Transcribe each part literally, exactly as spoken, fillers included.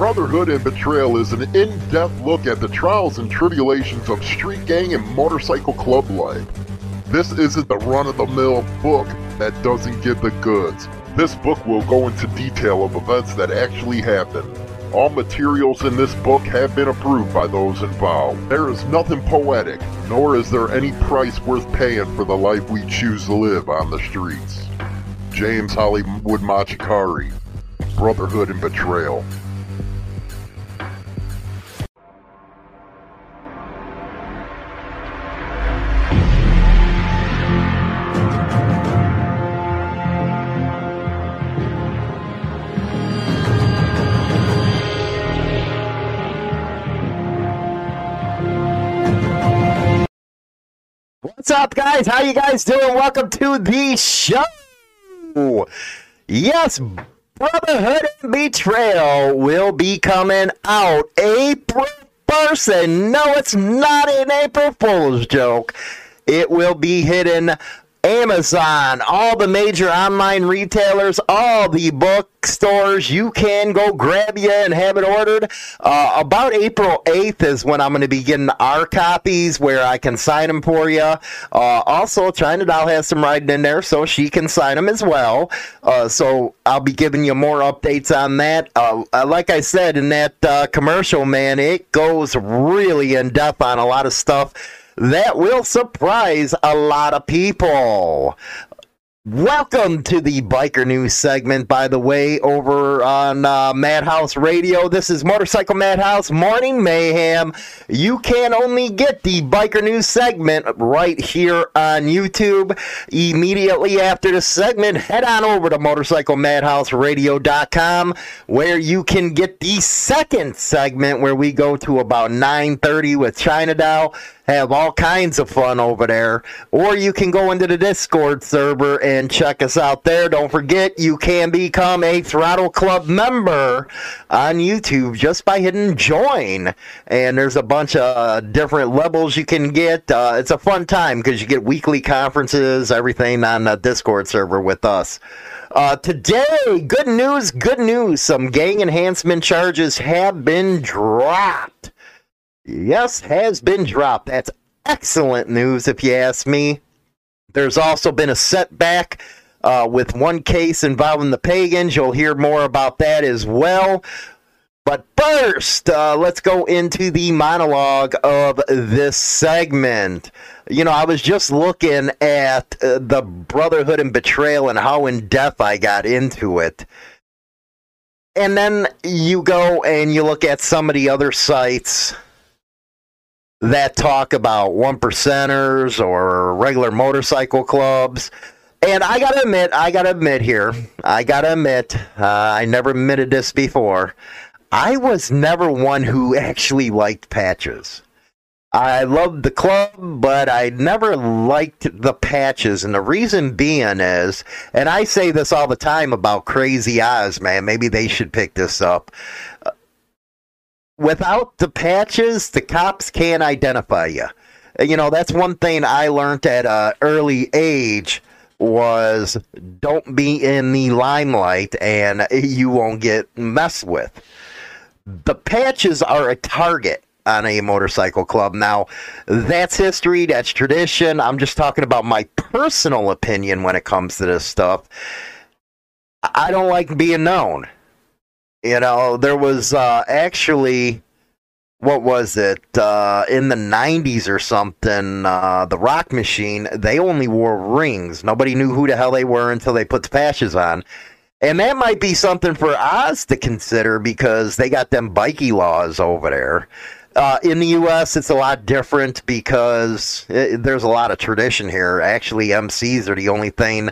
Brotherhood and Betrayal is an in-depth look at the trials and tribulations of street gang and motorcycle club life. This isn't the run-of-the-mill book that doesn't give the goods. This book will go into detail of events that actually happened. All materials in this book have been approved by those involved. There is nothing poetic, nor is there any price worth paying for the life we choose to live on the streets. James Hollywood Machikari, Brotherhood and Betrayal. What's up, guys? How you guys doing? Welcome to the show. Yes, Brotherhood and Betrayal will be coming out April first. And no, it's not an April Fool's joke. It will be hidden Amazon, all the major online retailers, all the bookstores. You can go grab you and have it ordered. Uh, about April eighth is when I'm going to be getting our copies where I can sign them for you. Uh, also, China Doll has some riding in there, so she can sign them as well. Uh, so I'll be giving you more updates on that. Uh, like I said in that uh, commercial, man, it goes really in-depth on a lot of stuff that will surprise a lot of people. Welcome to the Biker News segment, by the way, over on uh, Madhouse Radio. This is Motorcycle Madhouse Morning Mayhem. You can only get the Biker News segment right here on YouTube. Immediately after the segment, head on over to Motorcycle Madhouse Radio dot com, where you can get the second segment, where we go to about nine thirty with China Doll. Have all kinds of fun over there. Or you can go into the Discord server and check us out there. Don't forget, you can become a Throttle Club member on YouTube just by hitting join. And there's a bunch of uh, different levels you can get. Uh, it's a fun time because you get weekly conferences, everything on the Discord server with us. Uh, today, good news, good news. Some gang enhancement charges have been dropped. Yes, has been dropped. That's excellent news, if you ask me. There's also been a setback uh, with one case involving the Pagans. You'll hear more about that as well. But first, uh, let's go into the monologue of this segment. You know, I was just looking at uh, the Brotherhood and Betrayal and how in-depth I got into it. And then you go and you look at some of the other sites that talk about one percenters or regular motorcycle clubs. And I gotta admit, I gotta admit here, I gotta admit, uh, I never admitted this before. I was never one who actually liked patches. I loved the club, but I never liked the patches. And the reason being is, and I say this all the time about Crazy Eyes, man, maybe they should pick this up. Without the patches, the cops can't identify you. You know, that's one thing I learned at an early age was don't be in the limelight and you won't get messed with. The patches are a target on a motorcycle club. Now, that's history, that's tradition. I'm just talking about my personal opinion when it comes to this stuff. I don't like being known. You know, there was uh, actually, what was it, uh, in the nineties or something, uh, the Rock Machine, they only wore rings. Nobody knew who the hell they were until they put the patches on. And that might be something for Oz to consider because they got them bikey laws over there. Uh, in the U S, it's a lot different because it, there's a lot of tradition here. Actually, M Cs are the only thing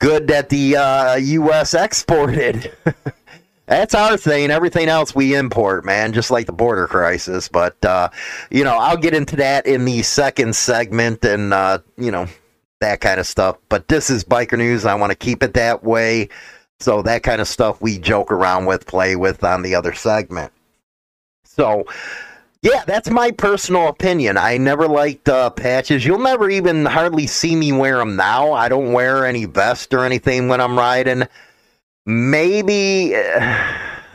good that the uh, U S exported. That's our thing. Everything else we import, man, just like the border crisis. But, uh, you know, I'll get into that in the second segment and, uh, you know, that kind of stuff. But this is Biker News. I want to keep it that way. So that kind of stuff we joke around with, play with on the other segment. So, yeah, that's my personal opinion. I never liked uh, patches. You'll never even hardly see me wear them now. I don't wear any vest or anything when I'm riding. Maybe,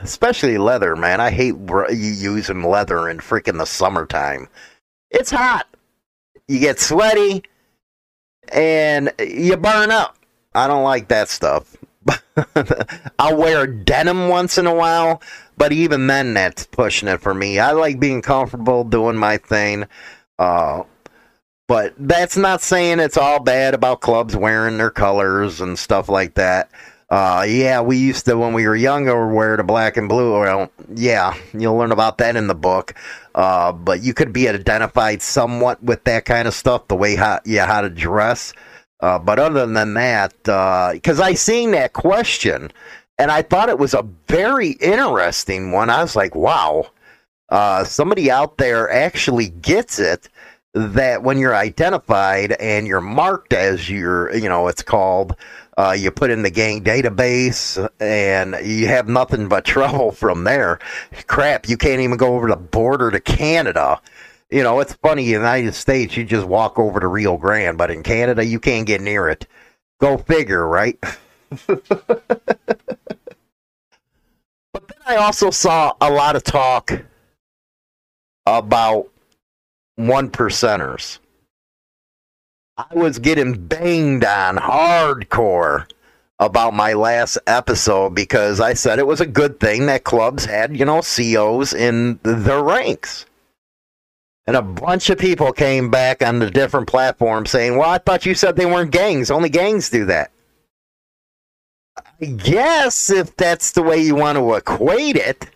especially leather, man. I hate using leather in freaking the summertime. It's hot. You get sweaty, and you burn up. I don't like that stuff. I'll wear denim once in a while, but even then, that's pushing it for me. I like being comfortable doing my thing. Uh, but that's not saying it's all bad about clubs wearing their colors and stuff like that. Uh, yeah, we used to, when we were younger, wear the black and blue. Well, yeah, you'll learn about that in the book. Uh, but you could be identified somewhat with that kind of stuff, the way how, yeah, how to dress. Uh, but other than that, because uh, I seen that question, and I thought it was a very interesting one. I was like, wow, uh, somebody out there actually gets it, that when you're identified and you're marked as your, you know, it's called, uh, you put in the gang database and you have nothing but trouble from there. Crap, you can't even go over the border to Canada. You know, it's funny, in the United States, you just walk over to Rio Grande, but in Canada, you can't get near it. Go figure, right? But then I also saw a lot of talk about one percenters. I was getting banged on hardcore about my last episode because I said it was a good thing that clubs had, you know, C Os in their ranks. And a bunch of people came back on the different platforms saying, well, I thought you said they weren't gangs. Only gangs do that. I guess if that's the way you want to equate it,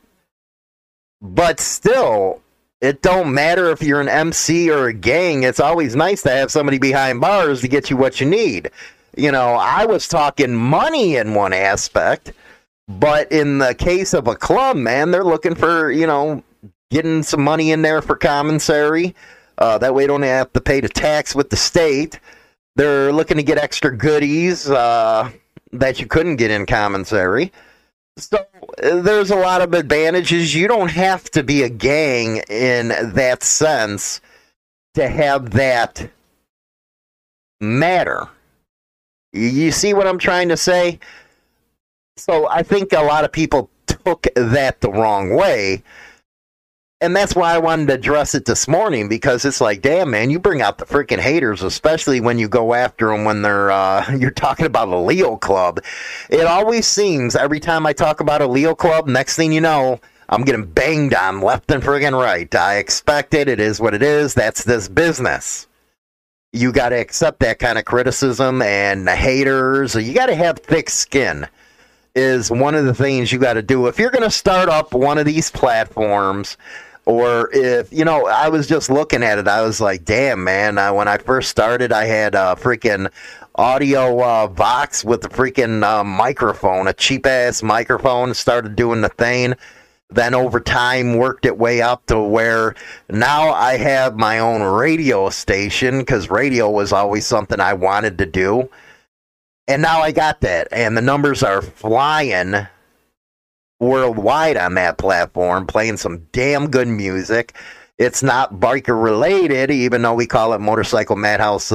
but still, it don't matter if you're an M C or a gang. It's always nice to have somebody behind bars to get you what you need. You know, I was talking money in one aspect, but in the case of a club, man, they're looking for, you know, getting some money in there for commissary. Uh, that way you don't have to pay the tax with the state. They're looking to get extra goodies uh, that you couldn't get in commissary. So there's a lot of advantages. You don't have to be a gang in that sense to have that matter. You see what I'm trying to say? So I think a lot of people took that the wrong way. And that's why I wanted to address it this morning, because it's like, damn, man, you bring out the freaking haters, especially when you go after them when they're uh, you're talking about a Leo club. It always seems every time I talk about a Leo club, next thing you know, I'm getting banged on left and friggin' right. I expect it. It is what it is. That's this business. You got to accept that kind of criticism and the haters. You got to have thick skin is one of the things you got to do. If you're going to start up one of these platforms, or if, you know, I was just looking at it, I was like, damn, man, I, when I first started, I had a freaking audio uh, box with a freaking uh, microphone, a cheap-ass microphone, started doing the thing. Then over time, worked it way up to where now I have my own radio station, because radio was always something I wanted to do. And now I got that, and the numbers are flying worldwide on that platform, playing some damn good music. It's not biker related, even though we call it Motorcycle Madhouse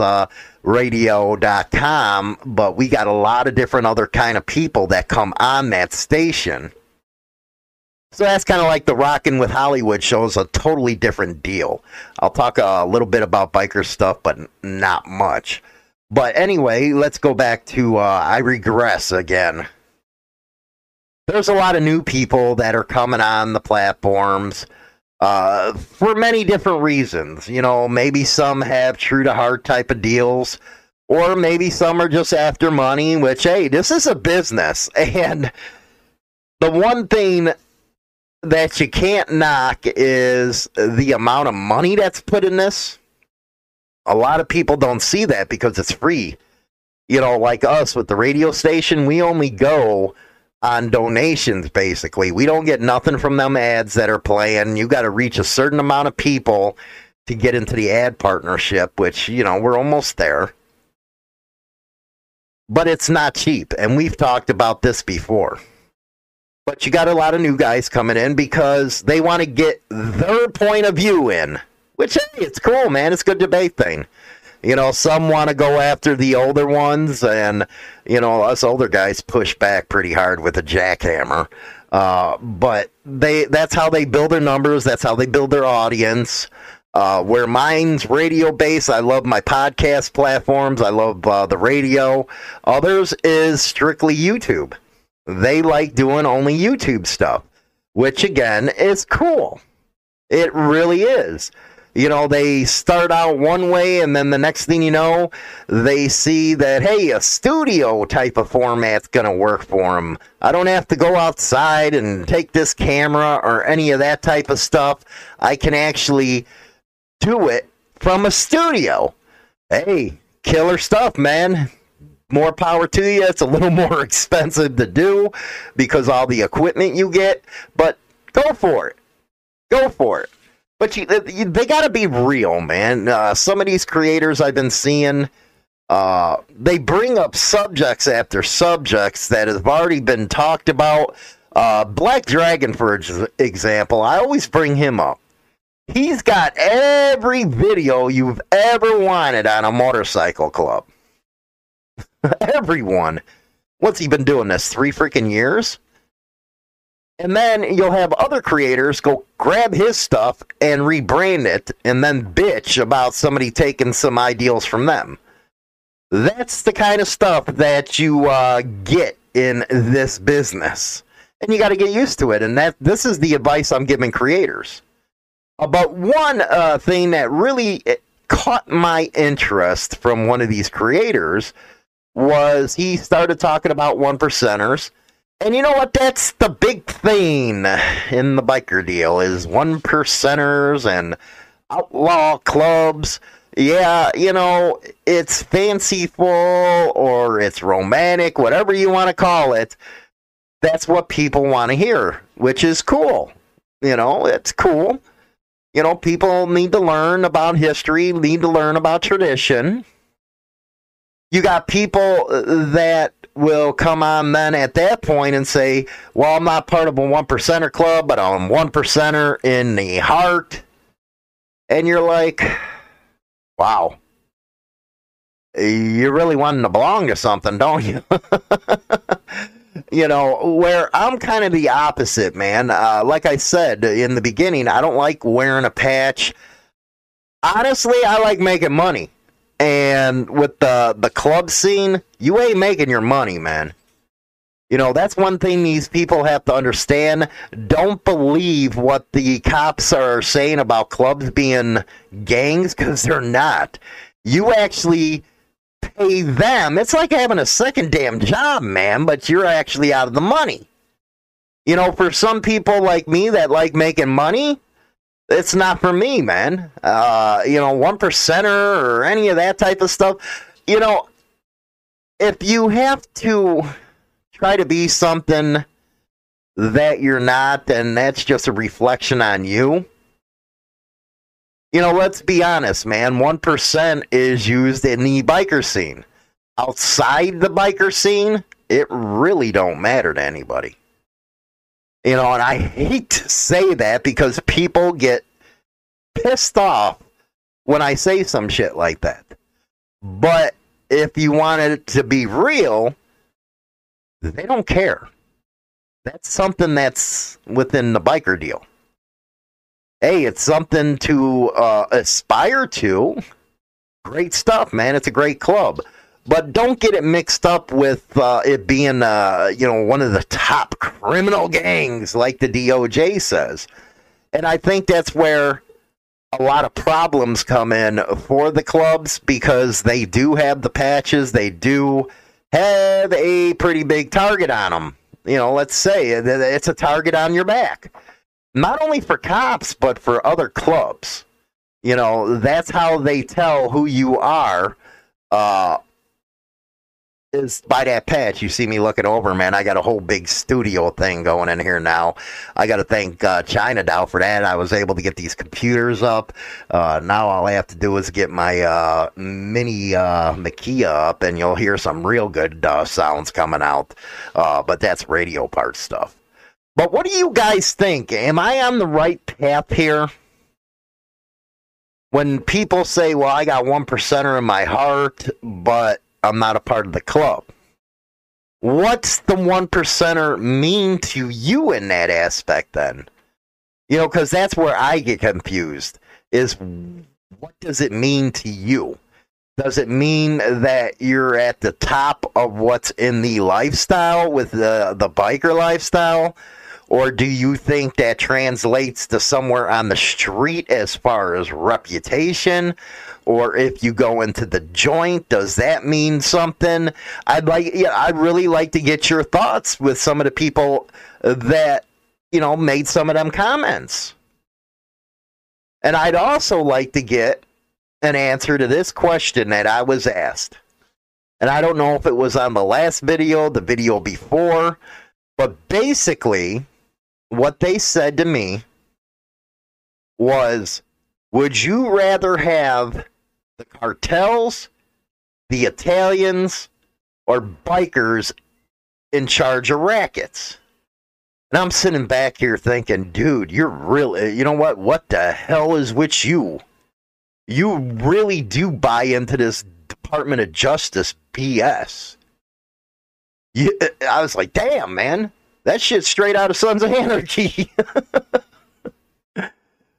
Radio dot com, but we got a lot of different other kind of people that come on that station. So that's kind of like the Rockin' with Hollywood show is a totally different deal. I'll talk a little bit about biker stuff, but not much. But anyway, let's go back to uh, I regress again. There's a lot of new people that are coming on the platforms uh, for many different reasons. You know, maybe some have true to heart type of deals, or maybe some are just after money, which, hey, this is a business. And the one thing that you can't knock is the amount of money that's put in this. A lot of people don't see that because it's free. You know, like us with the radio station, we only go on donations, basically. We don't get nothing from them ads that are playing. You got to reach a certain amount of people to get into the ad partnership, which, you know, we're almost there. But it's not cheap, and we've talked about this before. But you got a lot of new guys coming in because they want to get their point of view in, which, hey, it's cool, man. It's a good debate thing. You know, some want to go after the older ones, and, you know, us older guys push back pretty hard with a jackhammer. Uh, but they that's how they build their numbers. That's how they build their audience. Uh, where mine's radio-based, I love my podcast platforms. I love uh, the radio. Others is strictly YouTube. They like doing only YouTube stuff, which, again, is cool. It really is. You know, they start out one way, and then the next thing you know, they see that, hey, a studio type of format's going to work for them. I don't have to go outside and take this camera or any of that type of stuff. I can actually do it from a studio. Hey, killer stuff, man. More power to you. It's a little more expensive to do because all the equipment you get, but go for it. Go for it. But you, they got to be real, man. Uh, some of these creators I've been seeing, uh, they bring up subjects after subjects that have already been talked about. Uh, Black Dragon, for example, I always bring him up. He's got every video you've ever wanted on a motorcycle club. Everyone. What's he been doing this? Three freaking years? And then you'll have other creators go grab his stuff and rebrand it and then bitch about somebody taking some ideals from them. That's the kind of stuff that you uh, get in this business. And you got to get used to it. And that this is the advice I'm giving creators. Uh, but one uh, thing that really caught my interest from one of these creators was he started talking about one percenters. And you know what? That's the big thing in the biker deal is one percenters and outlaw clubs. Yeah, you know, it's fanciful or it's romantic, whatever you want to call it. That's what people want to hear, which is cool. You know, it's cool. You know, people need to learn about history, need to learn about tradition. You got people that will come on then at that point and say, well, I'm not part of a one percenter club, but I'm one percenter in the heart. And you're like, wow, you're really wanting to belong to something, don't you? You know, where I'm kind of the opposite, man. Uh, like I said in the beginning, I don't like wearing a patch. Honestly, I like making money. And with the, the club scene, you ain't making your money, man. You know, that's one thing these people have to understand. Don't believe what the cops are saying about clubs being gangs, because they're not. You actually pay them. It's like having a second damn job, man, but you're actually out of the money. You know, for some people like me that like making money, it's not for me, man. Uh, you know, one percenter or any of that type of stuff. You know, if you have to try to be something that you're not, and that's just a reflection on you. You know, let's be honest, man. One percent is used in the biker scene. Outside the biker scene, it really don't matter to anybody. You know, and I hate to say that because people get pissed off when I say some shit like that. But if you want it to be real, they don't care. That's something that's within the biker deal. Hey, it's something to uh, aspire to. Great stuff, man. It's a great club. But don't get it mixed up with uh, it being, uh, you know, one of the top criminal gangs, like the D O J says. And I think that's where a lot of problems come in for the clubs because they do have the patches. They do have a pretty big target on them. You know, let's say it's a target on your back. Not only for cops, but for other clubs. You know, that's how they tell who you are, uh, is by that patch. You see me looking over, man. I got a whole big studio thing going in here now. I got to thank uh, China Doll for that. I was able to get these computers up. Uh, now all I have to do is get my uh, mini uh, Makia up, and you'll hear some real good uh, sounds coming out. Uh, but that's radio part stuff. But what do you guys think? Am I on the right path here? When people say, well, I got one percenter in my heart, but I'm not a part of the club. What's the one percenter mean to you in that aspect then? You know, because that's where I get confused, is what does it mean to you? Does it mean that you're at the top of what's in the lifestyle with the, the biker lifestyle? Or do you think that translates to somewhere on the street as far as reputation? Or if you go into the joint, does that mean something? I'd like, yeah, I'd really like to get your thoughts with some of the people that, you know, made some of them comments. And I'd also like to get an answer to this question that I was asked. And I don't know if it was on the last video, the video before, but basically, what they said to me was, would you rather have the cartels, the Italians, or bikers in charge of rackets? And I'm sitting back here thinking, dude, you're really, you know what? What the hell is with you? You really do buy into this Department of Justice B S. You, I was like, damn, man, that shit's straight out of Sons of Energy.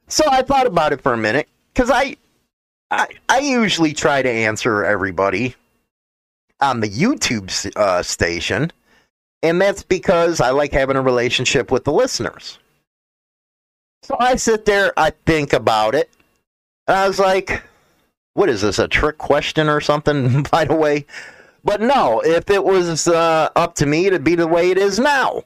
So I thought about it for a minute, because I, I I usually try to answer everybody on the YouTube uh, station, and that's because I like having a relationship with the listeners. So I sit there, I think about it, and I was like, what is this, a trick question or something, by the way? But no, if it was uh, up to me, it'd be the way it is now.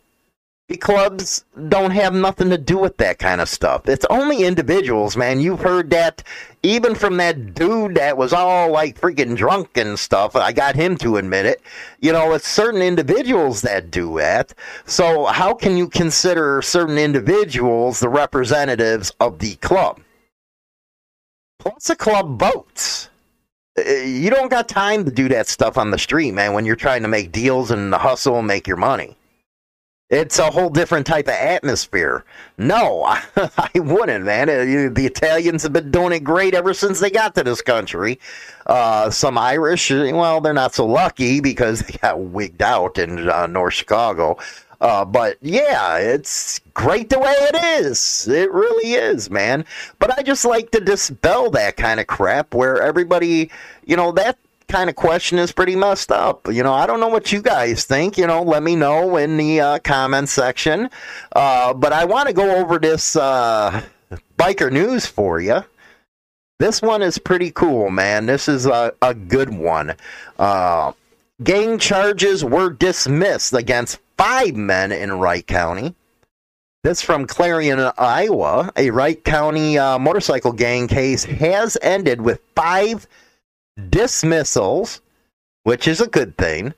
The clubs don't have nothing to do with that kind of stuff. It's only individuals, man. You've heard that even from that dude that was all like freaking drunk and stuff. I got him to admit it. You know, it's certain individuals that do that. So how can you consider certain individuals the representatives of the club? Plus the club votes. You don't got time to do that stuff on the street, man, when you're trying to make deals and hustle and make your money. It's a whole different type of atmosphere. No, I, I wouldn't, man. The Italians have been doing it great ever since they got to this country. Uh, some Irish, well, they're not so lucky because they got wigged out in uh, North Chicago. Uh, but, yeah, it's great the way it is. It really is, man. But I just like to dispel that kind of crap where everybody, you know, that kind of question is pretty messed up. You know, I don't know what you guys think. You know, let me know in the uh, comments section. Uh, but I want to go over this uh, biker news for you. This one is pretty cool, man. This is a, a good one. Uh, gang charges were dismissed against five men in Wright County. This from Clarion, Iowa. A Wright County uh, motorcycle gang case has ended with five dismissals, which is a good thing,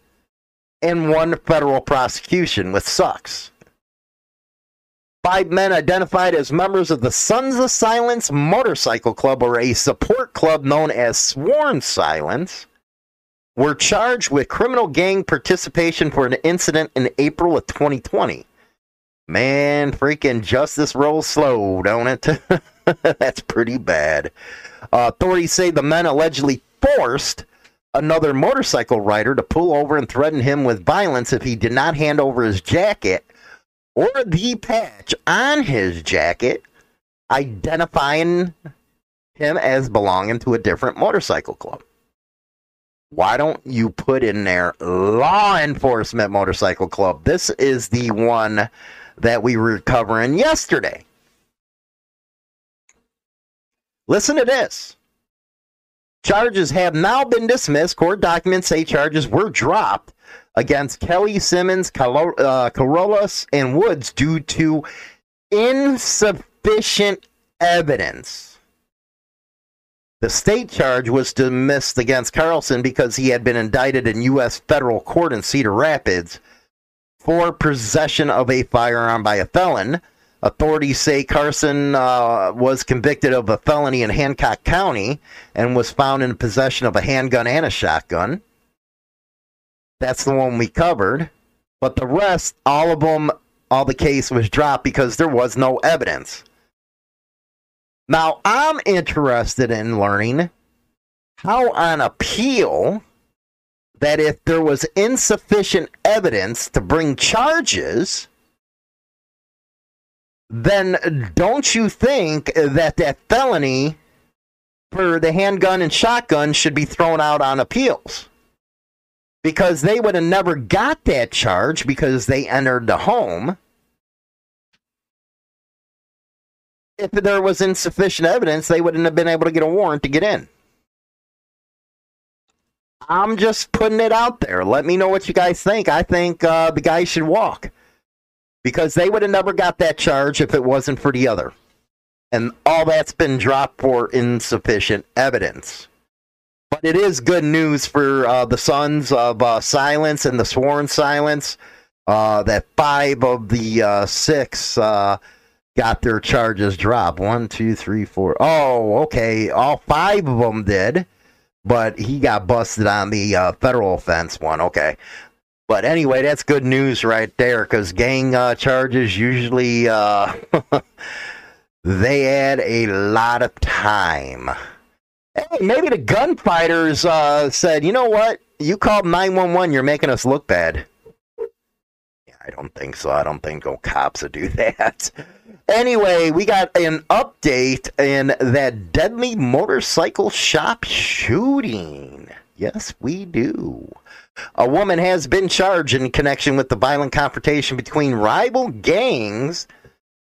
and one federal prosecution, which sucks. Five men identified as members of the Sons of Silence Motorcycle Club, or a support club known as Sworn Silence, were charged with criminal gang participation for an incident in April of twenty twenty. Man, freaking justice rolls slow, don't it? That's pretty bad. Uh, authorities say the men allegedly forced another motorcycle rider to pull over and threaten him with violence if he did not hand over his jacket or the patch on his jacket identifying him as belonging to a different motorcycle club. Why don't you put in there law enforcement motorcycle club? This is the one that we were covering yesterday. Listen to this. Charges have now been dismissed. Court documents say charges were dropped against Kelly Simmons, Col- uh, Corollas, and Woods due to insufficient evidence. The state charge was dismissed against Carlson because he had been indicted in U S federal court in Cedar Rapids for possession of a firearm by a felon. Authorities say Carson uh, was convicted of a felony in Hancock County and was found in possession of a handgun and a shotgun. That's the one we covered. But the rest, all of them, all the case was dropped because there was no evidence. Now, I'm interested in learning how on appeal that if there was insufficient evidence to bring charges, then don't you think that that felony for the handgun and shotgun should be thrown out on appeals? Because they would have never got that charge because they entered the home if there was insufficient evidence. They wouldn't have been able to get a warrant to get in. I'm just putting it out there. Let me know what you guys think. I think uh, the guy should walk, because they would have never got that charge if it wasn't for the other. And all that's been dropped for insufficient evidence. But it is good news for uh, the Sons of uh, Silence and the Sworn Silence uh, that five of the uh, six uh, got their charges dropped. One, two, three, four. Oh, okay. All five of them did, but he got busted on the uh, federal offense one. Okay. But anyway, that's good news right there, because gang uh, charges usually, uh, they add a lot of time. Hey, maybe the gunfighters uh, said, you know what? You called nine one one, you're making us look bad. Yeah, I don't think so. I don't think no cops would do that. Anyway, we got an update in that deadly motorcycle shop shooting. Yes, we do. A woman has been charged in connection with the violent confrontation between rival gangs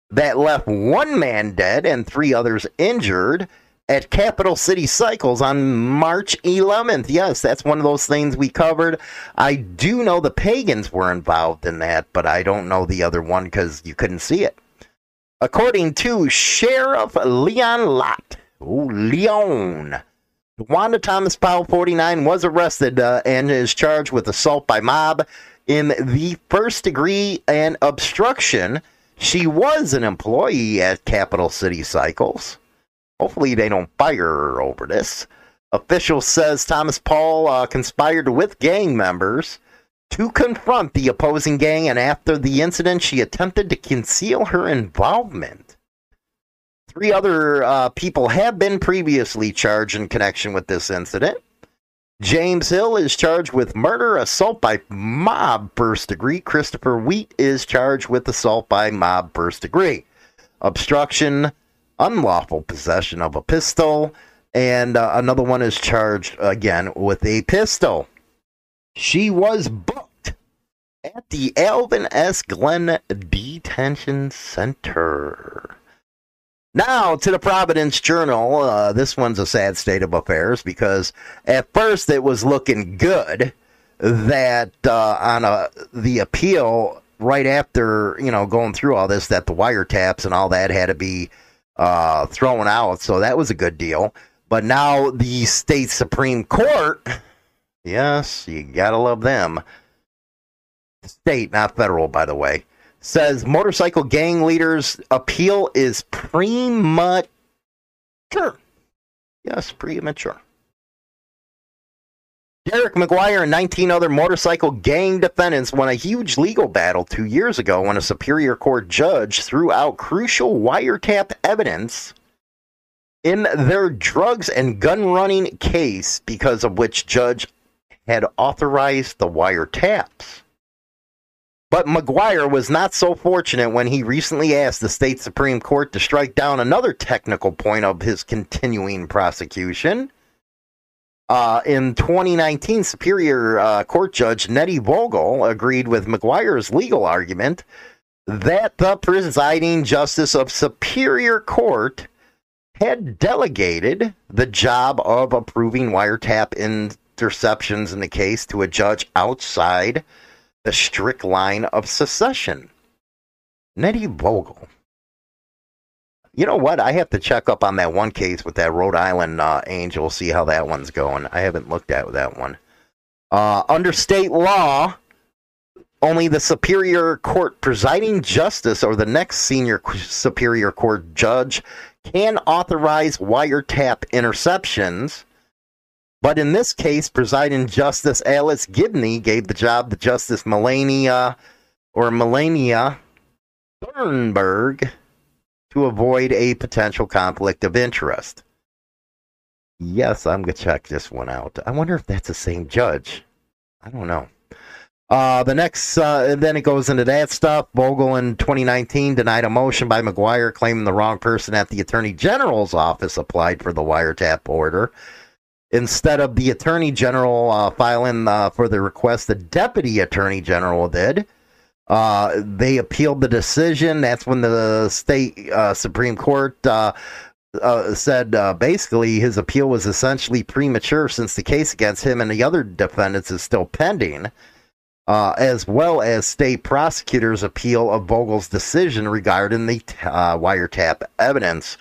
that left one man dead and three others injured at Capital City Cycles on March eleventh. Yes, that's one of those things we covered. I do know the Pagans were involved in that, but I don't know the other one because you couldn't see it. According to Sheriff Leon Lott, oh, Leon, Wanda Thomas Powell, forty-nine, was arrested uh, and is charged with assault by mob in the first degree and obstruction. She was an employee at Capital City Cycles. Hopefully they don't fire her over this. Official says Thomas Powell uh, conspired with gang members to confront the opposing gang, and after the incident, she attempted to conceal her involvement. Three other uh, people have been previously charged in connection with this incident. James Hill is charged with murder, assault by mob, first degree. Christopher Wheat is charged with assault by mob, first degree. Obstruction, unlawful possession of a pistol, and uh, another one is charged again with a pistol. She was booked at the Alvin S. Glenn Detention Center. Now, to the Providence Journal, uh, this one's a sad state of affairs, because at first it was looking good that uh, on a, the appeal right after, you know, going through all this, that the wiretaps and all that had to be uh, thrown out. So that was a good deal. But now the state Supreme Court, yes, you gotta love them. State, not federal, by the way. Says motorcycle gang leaders' appeal is premature. Yes, premature. Derek McGuire and nineteen other motorcycle gang defendants won a huge legal battle two years ago when a Superior Court judge threw out crucial wiretap evidence in their drugs and gun running case, because of which judge had authorized the wiretaps. But McGuire was not so fortunate when he recently asked the state Supreme Court to strike down another technical point of his continuing prosecution. Uh, in twenty nineteen, Superior uh, Court Judge Nettie Vogel agreed with McGuire's legal argument that the presiding justice of Superior Court had delegated the job of approving wiretap interceptions in the case to a judge outside the strict line of secession. Nettie Vogel. You know what? I have to check up on that one case with that Rhode Island uh, angel, see how that one's going. I haven't looked at that one. Uh, under state law, only the Superior Court presiding justice or the next senior Superior Court judge can authorize wiretap interceptions. But in this case, presiding Justice Alice Gibney gave the job to Justice Melania or Melania Thornburg to avoid a potential conflict of interest. Yes, I'm going to check this one out. I wonder if that's the same judge. I don't know. Uh, the next, uh, then it goes into that stuff. Vogel in twenty nineteen denied a motion by McGuire claiming the wrong person at the Attorney General's office applied for the wiretap order. Instead of the Attorney General uh, filing uh, for the request, the Deputy Attorney General did. Uh, they appealed the decision. That's when the state uh, Supreme Court uh, uh, said uh, basically his appeal was essentially premature since the case against him and the other defendants is still pending, uh, as well as state prosecutors' appeal of Vogel's decision regarding the uh, wiretap evidence.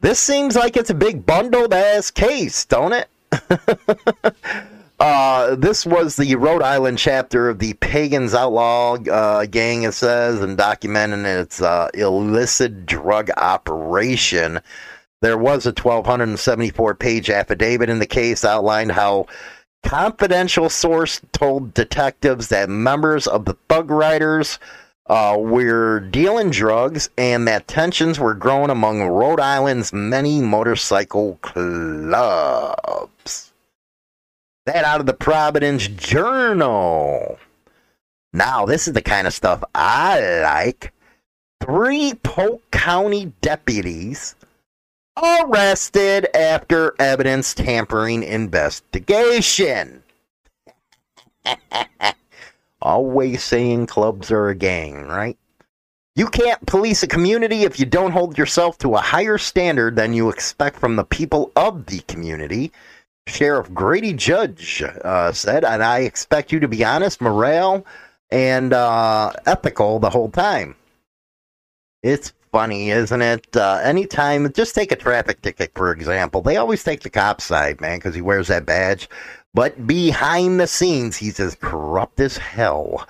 This seems like it's a big bundled-ass case, don't it? uh, this was the Rhode Island chapter of the Pagans Outlaw uh, gang, it says, and documenting its uh, illicit drug operation. There was a one thousand two hundred seventy-four page affidavit in the case outlined how confidential source told detectives that members of the Thug Riders uh, were dealing drugs and that tensions were growing among Rhode Island's many motorcycle clubs. That out of the Providence Journal. Now, this is the kind of stuff I like. Three Polk County deputies arrested after evidence tampering investigation. Always saying clubs are a gang, right? You can't police a community if you don't hold yourself to a higher standard than you expect from the people of the community. Sheriff Grady Judge uh, said, and I expect you to be honest, morale, and uh, ethical the whole time. It's funny, isn't it? Uh, anytime, just take a traffic ticket, for example. They always take the cop's side, man, because he wears that badge. But behind the scenes, he's as corrupt as hell.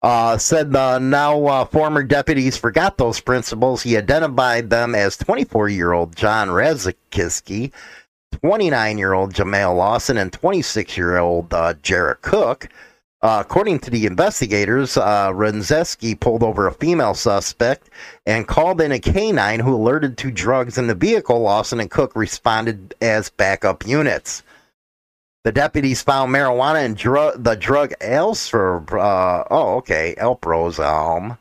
Uh, said the now uh, former deputies forgot those principles. He identified them as twenty-four-year-old John Razakiski, twenty-nine-year-old Jamail Lawson, and twenty-six-year-old uh, Jarrett Cook. Uh, according to the investigators, uh, Renzeski pulled over a female suspect and called in a canine who alerted to drugs in the vehicle. Lawson and Cook responded as backup units. The deputies found marijuana and dru- the drug Elsfer, uh, oh, okay, Elprozolm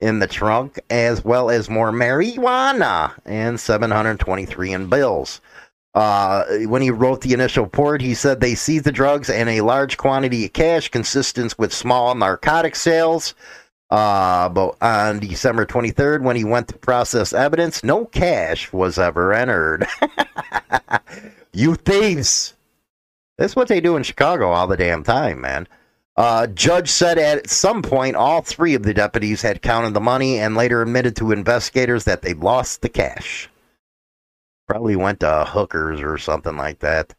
in the trunk, as well as more marijuana and seven hundred twenty-three in bills. Uh, when he wrote the initial report, he said they seized the drugs and a large quantity of cash consistent with small narcotic sales. Uh, but on December twenty-third, when he went to process evidence, no cash was ever entered. You thieves. That's what they do in Chicago all the damn time, man. Uh, judge said at some point, all three of the deputies had counted the money and later admitted to investigators that they lost the cash. Probably went to hookers or something like that.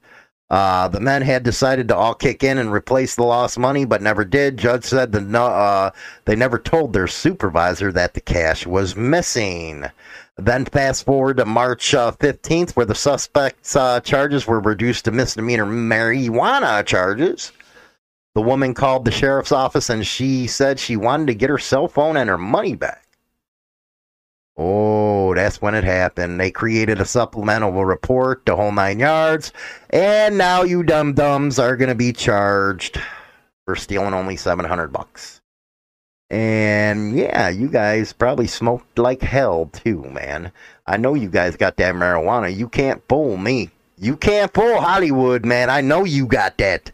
Uh, the men had decided to all kick in and replace the lost money, but never did. Judge said the no, uh, they never told their supervisor that the cash was missing. Then fast forward to March uh, fifteenth, where the suspect's uh, charges were reduced to misdemeanor marijuana charges. The woman called the sheriff's office, and she said she wanted to get her cell phone and her money back. Oh, that's when it happened. They created a supplemental report, the whole nine yards. And now you dum-dums are going to be charged for stealing only seven hundred bucks. And yeah, you guys probably smoked like hell too, man. I know you guys got that marijuana. You can't fool me. You can't fool Hollywood, man. I know you got that.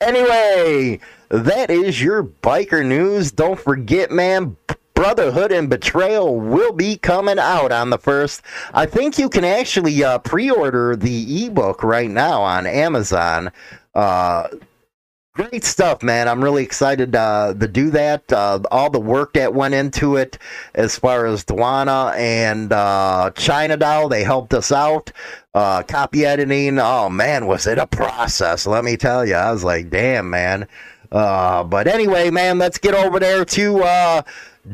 Anyway, that is your biker news. Don't forget, man, Brotherhood and Betrayal will be coming out on the first. I think you can actually uh, pre-order the ebook right now on Amazon. Uh, Great stuff, man. I'm really excited uh, to do that. Uh, all the work that went into it as far as Donna and uh, China Doll, they helped us out. Uh, copy editing, oh, man, was it a process, let me tell you. I was like, damn, man. Uh, but anyway, man, let's get over there to uh,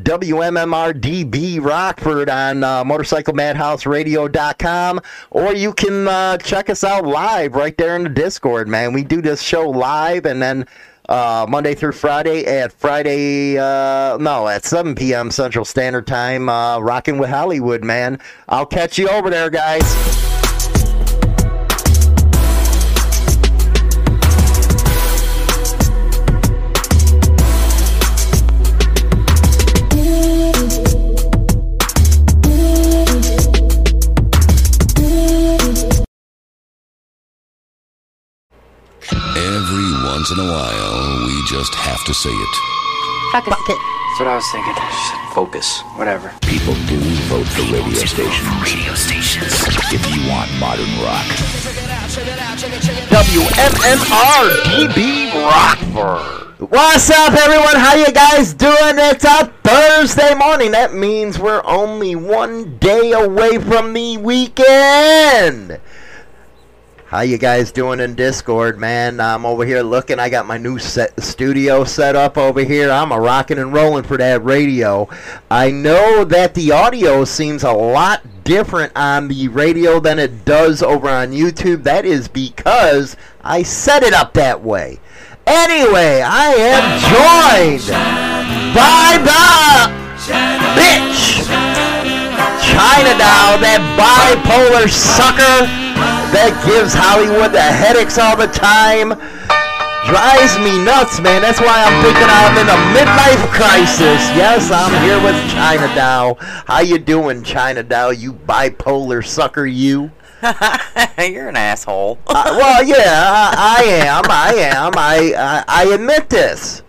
W M M R D B Rockford on uh, Motorcycle Madhouse Radio dot com, or you can uh, check us out live right there in the Discord, man. We do this show live, and then uh, Monday through Friday at Friday, uh, no, at seven p.m. Central Standard Time, uh, Rockin' with Hollywood, man. I'll catch you over there, guys. Every once in a while, we just have to say it. Focus. That's what I was thinking. Focus. Whatever. People do vote for radio stations. Radio stations. If you want modern rock. W M M R D B Rockford. What's up, everyone? How you guys doing? It's a Thursday morning. That means we're only one day away from the weekend. How you guys doing in Discord, man? I'm over here looking. I got my new set, studio set up over here. I'm a rocking and rolling for that radio. I know that the audio seems a lot different on the radio than it does over on YouTube. That is because I set it up that way. Anyway, I am joined by the bitch China Doll, that bipolar sucker that gives Hollywood the headaches all the time. Drives me nuts, man. That's why I'm thinking I'm in a midlife crisis. Yes, I'm here with China Doll. How you doing, China Doll? You bipolar sucker, you. You're an asshole. uh, well, yeah, I, I am. I am. I, I I admit this.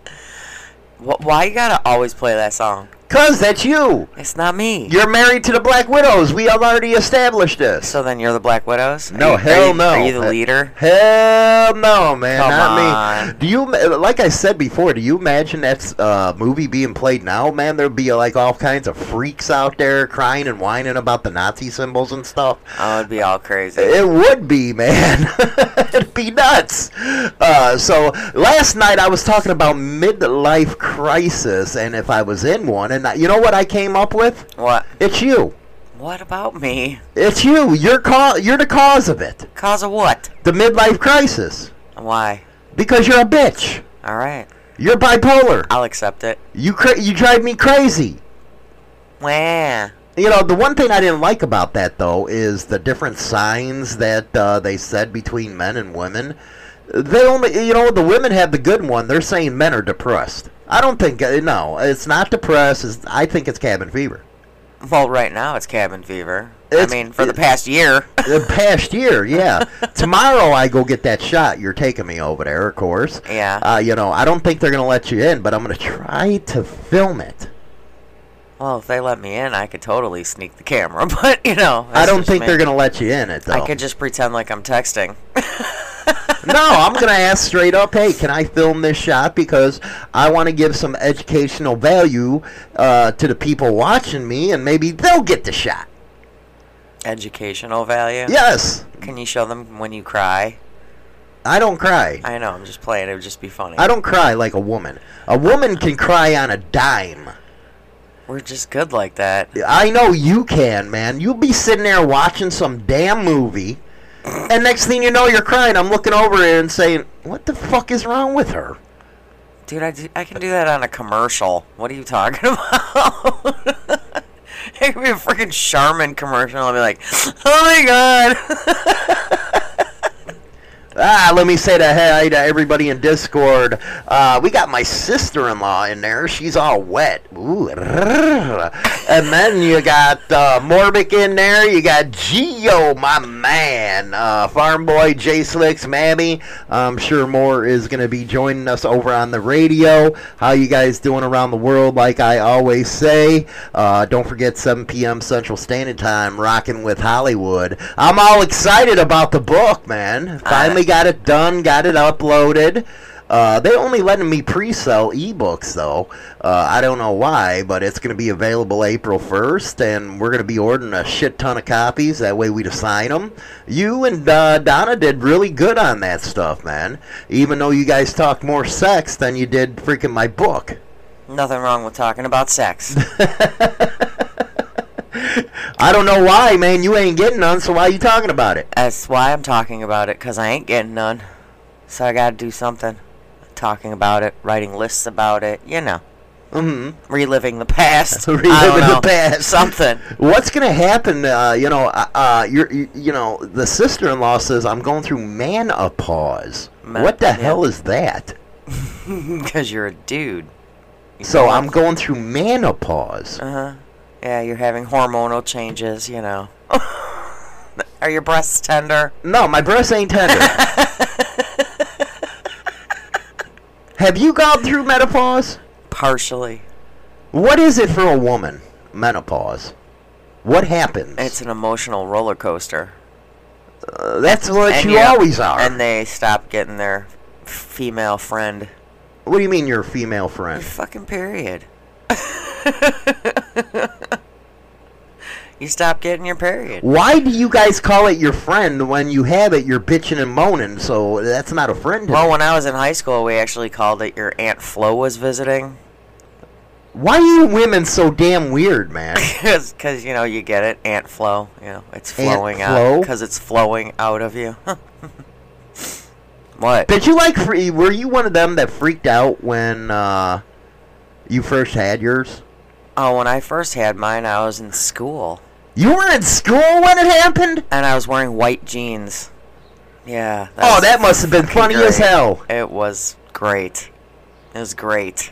Why you gotta always play that song? Because that's you. It's not me. You're married to the Black Widows. We have already established this. So then you're the Black Widows? Are no, you, hell are you, no. Are you the leader? Hell no, man. Come not on. me. Do you, like I said before, do you imagine that uh, movie being played now? Man, there'd be like all kinds of freaks out there crying and whining about the Nazi symbols and stuff. Oh, it'd be all crazy. It would be, man. It'd be nuts. Uh, so last night I was talking about midlife crisis and if I was in one. And you know what I came up with? What? It's you. What about me? It's you. You're ca- You're the cause of it. Cause of what? The midlife crisis. Why? Because you're a bitch. All right. You're bipolar. I'll accept it. You cra- you drive me crazy. Wah. You know, the one thing I didn't like about that, though, is the different signs that uh, they said between men and women. They only, you know, the women have the good one. They're saying men are depressed. I don't think, no, it's not depressed. It's, I think it's cabin fever. Well, right now it's cabin fever. It's, I mean, for it, the past year. The past year, yeah. Tomorrow I go get that shot. You're taking me over there, of course. Yeah. Uh, you know, I don't think they're going to let you in, but I'm going to try to film it. Well, if they let me in, I could totally sneak the camera, but, you know. I don't think me. they're going to let you in it, though. I could just pretend like I'm texting. No, I'm going to ask straight up, hey, can I film this shot? Because I want to give some educational value uh, to the people watching me, and maybe they'll get the shot. Educational value? Yes. Can you show them when you cry? I don't cry. I know, I'm just playing. It would just be funny. I don't cry like a woman. A woman can cry on a dime. We're just good like that. I know you can, man. You'll be sitting there watching some damn movie. And next thing you know, you're crying. I'm looking over here and saying, what the fuck is wrong with her? Dude, I, do, I can do that on a commercial. What are you talking about? It could be a freaking Charmin commercial. I'll be like, oh, my God. Ah, let me say to hey to everybody in Discord. Uh, we got my sister-in-law in there. She's all wet. Ooh. And then you got uh, Morbic in there. You got Gio, my man. Uh, Farm Boy, J-Slicks, Mammy. I'm sure more is going to be joining us over on the radio. How you guys doing around the world, like I always say. Uh, don't forget, seven p.m. Central Standard Time, rocking with Hollywood. I'm all excited about the book, man. Finally. Got it done, got it uploaded. Uh, they only letting me pre-sell ebooks though. Uh, I don't know why, but it's going to be available April first, and we're going to be ordering a shit ton of copies. That way we sign them. You and uh, Donna did really good on that stuff, man. Even though you guys talked more sex than you did freaking my book. Nothing wrong with talking about sex. I don't know why, man. You ain't getting none, so why are you talking about it? That's why I'm talking about it, because I ain't getting none. So I gotta do something. Talking about it, writing lists about it, you know. Mm-hmm. Reliving the past. Reliving I don't know. the past. Something. What's going to happen, uh, you know, uh, you're, you, you know, the sister-in-law says, I'm going through menopause. Menopause. What the yeah. hell is that? Because you're a dude. You so I'm that. going through menopause. Uh-huh. Yeah, you're having hormonal changes, you know. Are your breasts tender? No, my breasts ain't tender. Have you gone through menopause? Partially. What is it for a woman, menopause? What happens? It's an emotional roller coaster. Uh, that's what and you yeah, always are. And they stop getting their female friend. What do you mean your female friend? Your fucking period. You stop getting your period. Why do you guys call it your friend when you have it? You're bitching and moaning, so that's not a friend. Well, me. when I was in high school, we actually called it your Aunt Flo was visiting. Why are you women so damn weird, man? Because, you know, you get it, Aunt Flo. You know, it's flowing Aunt out because it's flowing out of you. What? Did you like? Free, were you one of them that freaked out when uh, you first had yours? Oh, when I first had mine, I was in school. You were in school when it happened? And I was wearing white jeans. Yeah. That oh, that must have been funny great. as hell. It was great. It was great.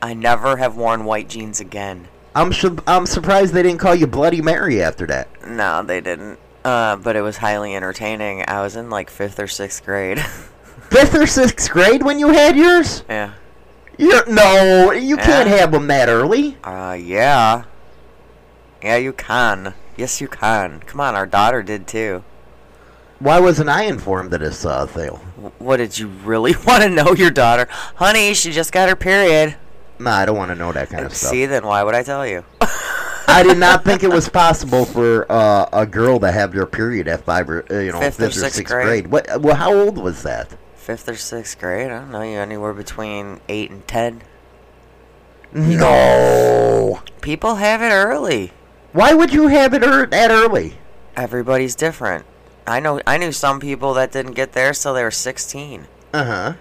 I never have worn white jeans again. I'm su- I'm surprised they didn't call you Bloody Mary after that. No, they didn't. Uh, but it was highly entertaining. I was in like fifth or sixth grade. fifth or sixth grade when you had yours? Yeah. You're, no, you yeah. can't have them that early. Uh, yeah. Yeah, you can. Yes, you can. Come on, our daughter did too. Why wasn't I informed of this uh, thing? What, did you really want to know your daughter? Honey, she just got her period. Nah, I don't want to know that kind of stuff. See, then why would I tell you? I did not think it was possible for uh, a girl to have their period at five or, uh, you know, fifth, fifth or, or sixth, sixth grade. grade. What? Well, how old was that? Fifth or sixth grade? I don't know. You're anywhere between eight and ten. No. People have it early. Why would you have it er- that early? Everybody's different. I know. I knew some people that didn't get theirs till they were sixteen. Uh huh.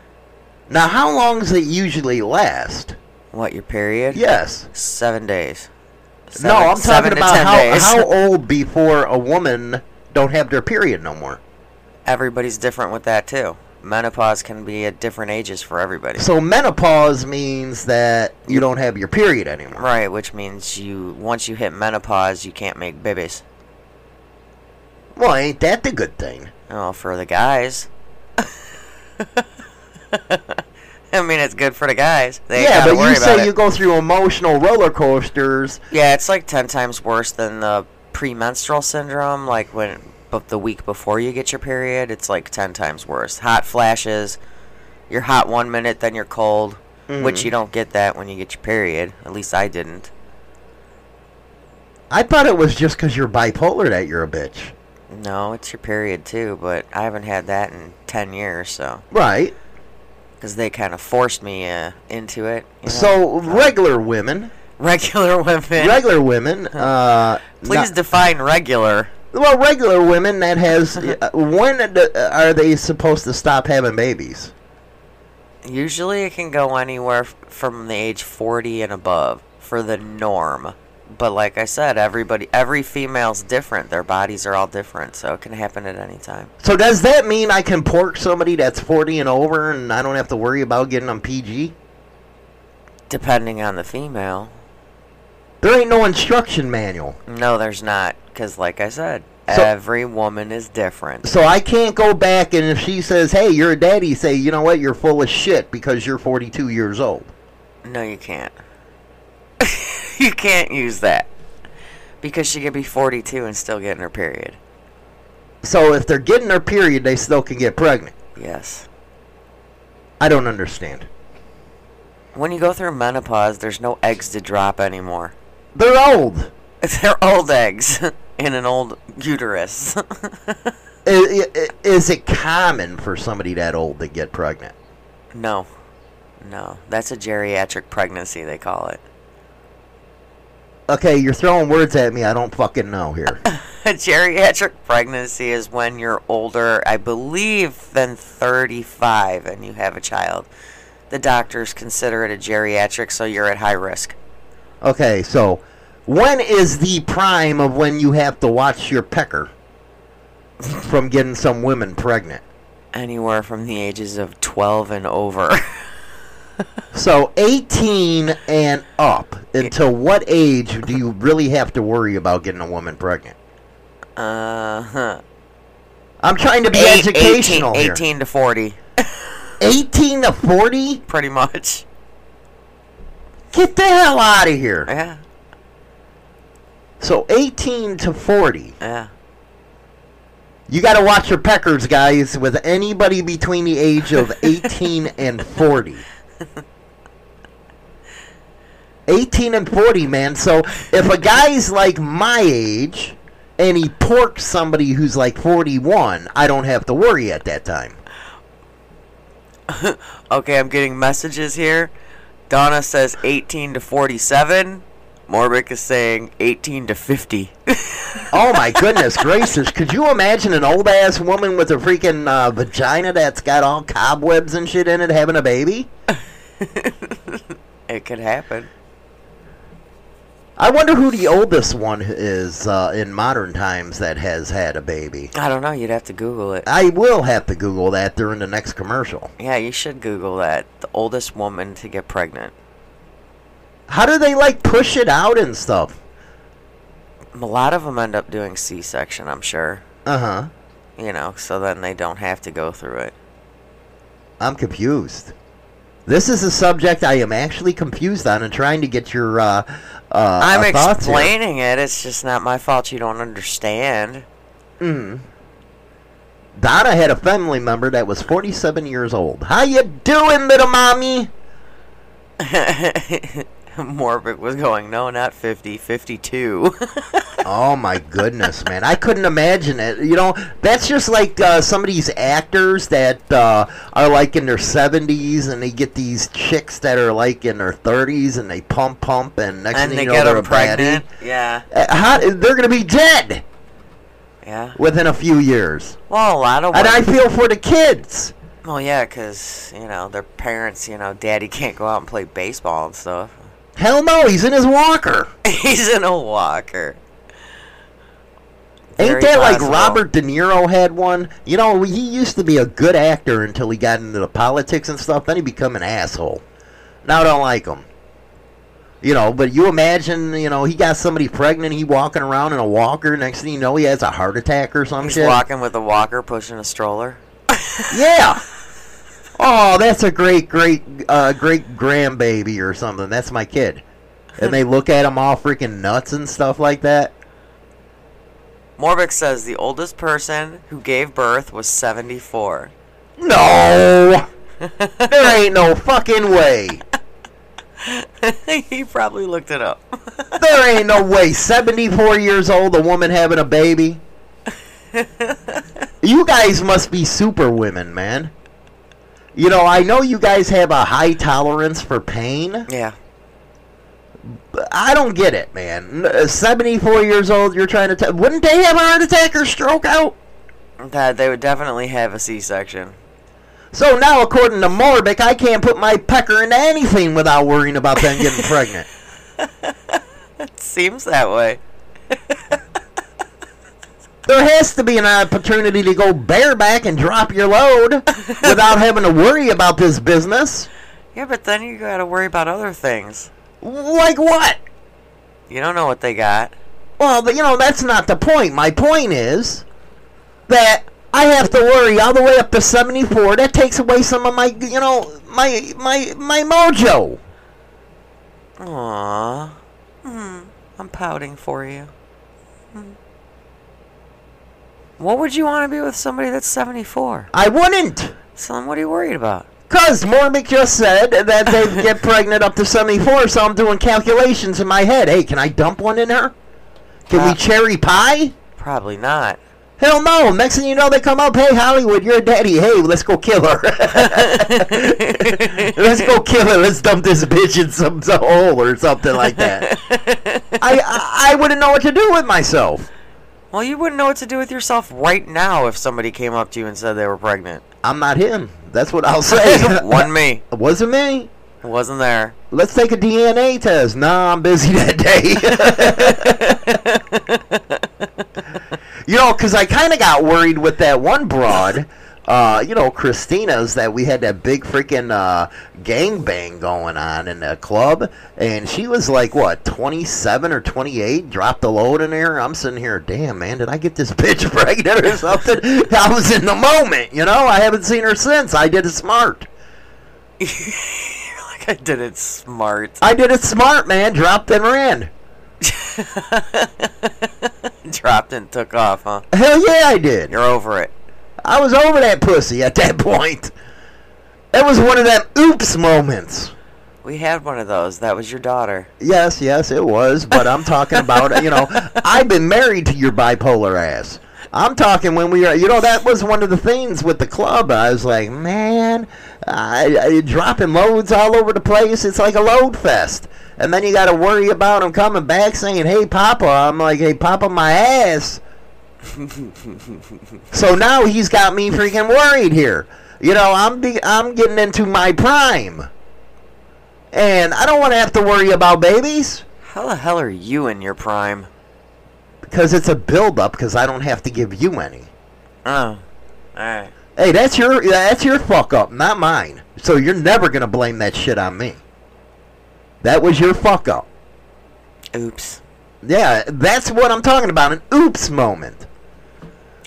Now, how long does it usually last? What, your period? Yes. Seven days. Seven, no, I'm talking about how, how old before a woman don't have their period no more. Everybody's different with that too. Menopause can be at different ages for everybody. So menopause means that you don't have your period anymore. Right, which means you once you hit menopause, you can't make babies. Well, ain't that the good thing? Oh, for the guys. I mean, it's good for the guys. They yeah, but you say you go through emotional roller coasters. Yeah, it's like ten times worse than the premenstrual syndrome, like when... But the week before you get your period, it's like ten times worse. Hot flashes. You're hot one minute, then you're cold. Mm-hmm. Which you don't get that when you get your period. At least I didn't. I thought it was just because you're bipolar that you're a bitch. No, it's your period too, but I haven't had that in ten years, so. Right. Because they kind of forced me uh, into it. You know? So, regular women. Regular women. Regular women. Uh, Please not- define regular. Well, regular women that has... uh, when are they supposed to stop having babies? Usually it can go anywhere f- from the age forty and above for the norm. But like I said, everybody, every female's different. Their bodies are all different, so it can happen at any time. So does that mean I can pork somebody that's forty and over and I don't have to worry about getting them P G? Depending on the female. There ain't no instruction manual. No, there's not. Because, like I said, so, every woman is different. So I can't go back and if she says, hey, you're a daddy, say, you know what, you're full of shit because you're forty-two years old. No, you can't. You can't use that. Because she could be forty-two and still getting her period. So if they're getting her period, they still can get pregnant. Yes. I don't understand. When you go through menopause, there's no eggs to drop anymore. They're old. They're old eggs in an old uterus. is, is it common for somebody that old to get pregnant? No. No. That's a geriatric pregnancy, they call it. Okay, you're throwing words at me I don't fucking know here. A geriatric pregnancy is when you're older, I believe, than thirty-five and you have a child. The doctors consider it a geriatric, so you're at high risk. Okay, so when is the prime of when you have to watch your pecker from getting some women pregnant? Anywhere from the ages of twelve and over. So eighteen and up. Until what age do you really have to worry about getting a woman pregnant? Uh huh. I'm trying to be Eight, educational. eighteen, here. eighteen to forty. eighteen to forty? Pretty much. Get the hell out of here. Yeah. So eighteen to forty. Yeah. You got to watch your peckers, guys, with anybody between the age of eighteen and forty. eighteen and forty, man. So if a guy's like my age and he porks somebody who's like forty-one, I don't have to worry at that time. Okay, I'm getting messages here. Donna says eighteen to forty-seven. Morbic is saying eighteen to fifty. Oh my goodness gracious. Could you imagine an old ass woman with a freaking uh, vagina that's got all cobwebs and shit in it having a baby? It could happen. I wonder who the oldest one is uh, in modern times that has had a baby. I don't know. You'd have to Google it. I will have to Google that during the next commercial. Yeah, you should Google that. The oldest woman to get pregnant. How do they, like, push it out and stuff? A lot of them end up doing C-section, I'm sure. Uh-huh. You know, so then they don't have to go through it. I'm confused. This is a subject I am actually confused on and trying to get your uh, uh, I'm explaining here. It. It's just not my fault you don't understand. Mm. Donna had a family member that was forty-seven years old. How you doing, little mommy? Morbic was going, no, not fifty, fifty-two. Oh, my goodness, man. I couldn't imagine it. You know, that's just like uh, some of these actors that uh, are like in their seventies, and they get these chicks that are like in their thirties, and they pump, pump, and next and thing they you know, they're a pregnant. Baddie. Yeah. Uh, how, they're going to be dead. Yeah. Within a few years. Well, a lot of And I feel for the kids. Well, yeah, because, you know, their parents, you know, daddy can't go out and play baseball and stuff. Hell no, he's in his walker. He's in a walker. Very Ain't that possible. Like Robert De Niro had one? You know, he used to be a good actor until he got into the politics and stuff. Then he became an asshole. Now I don't like him. You know, but you imagine, you know, he got somebody pregnant. He walking around in a walker. Next thing you know, he has a heart attack or some he's shit. He's walking with a walker, pushing a stroller. Yeah. Oh, that's a great, great, uh, great grandbaby or something. That's my kid. And they look at him all freaking nuts and stuff like that. Morbic says the oldest person who gave birth was seventy-four. No! There ain't no fucking way. He probably looked it up. There ain't no way. seventy-four years old, a woman having a baby? You guys must be super women, man. You know, I know you guys have a high tolerance for pain. Yeah. I don't get it, man. seventy-four years old, you're trying to... T- wouldn't they have a heart attack or stroke out? That they would definitely have a C-section. So now, according to Morbic, I can't put my pecker into anything without worrying about them getting pregnant. It seems that way. There has to be an opportunity to go bareback and drop your load without having to worry about this business. Yeah, but then you got to worry about other things. Like what? You don't know what they got. Well, you know, that's not the point. My point is that I have to worry all the way up to seventy-four. That takes away some of my, you know, my my my mojo. Aww. Mm, I'm pouting for you. Mm. What would you want to be with somebody that's seventy-four? I wouldn't. So then what are you worried about? Because Mormon just said that they'd get pregnant up to seventy-four, so I'm doing calculations in my head. Hey, can I dump one in her? Can uh, we cherry pie? Probably not. Hell no. Next thing you know, they come up, hey, Hollywood, you're a daddy. Hey, let's go kill her. Let's go kill her. Let's dump this bitch in some hole or something like that. I, I wouldn't know what to do with myself. Well, you wouldn't know what to do with yourself right now if somebody came up to you and said they were pregnant. I'm not him. That's what I'll say. Wasn't me. It wasn't me. It wasn't there. Let's take a D N A test. Nah, I'm busy that day. You know, because I kind of got worried with that one broad, uh, you know, Christina's, that we had that big freaking uh, gangbang going on in the club. And she was like, what, twenty-seven or twenty-eight, dropped the load in there. I'm sitting here, damn, man, did I get this bitch pregnant or something? I was in the moment, you know. I haven't seen her since. I did it smart. Like, I did it smart. I did it smart, man. Dropped and ran. Dropped and took off, huh? Hell yeah, I did. You're over it. I was over that pussy at that point. That was one of them oops moments. We had one of those. That was your daughter. Yes, yes, it was. But I'm talking about, you know, I've been married to your bipolar ass. I'm talking when we were, you know, that was one of the things with the club. I was like, man, I, I, dropping loads all over the place. It's like a load fest. And then you got to worry about them coming back saying, hey, Papa. I'm like, hey, Papa, my ass. So now he's got me freaking worried here. You know, I'm be, I'm getting into my prime. And I don't want to have to worry about babies. How the hell are you in your prime? Because it's a build-up, because I don't have to give you any. Oh, all right. Hey, that's your that's your fuck-up, not mine. So you're never going to blame that shit on me. That was your fuck-up. Oops. Yeah, that's what I'm talking about, an oops moment.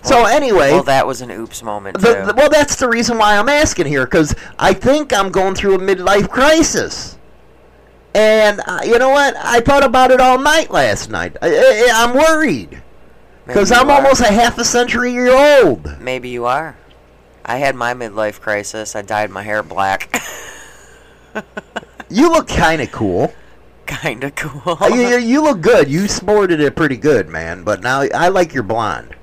Well, so anyway... Well, that was an oops moment, the, too. The, well, that's the reason why I'm asking here, because I think I'm going through a midlife crisis. And, uh, you know what? I thought about it all night last night. I, I, I'm worried. Because I'm are. almost a half a century year old. Maybe you are. I had my midlife crisis. I dyed my hair black. You look kind of cool. Kind of cool. You, you look good. You sported it pretty good, man. But now I like your blonde.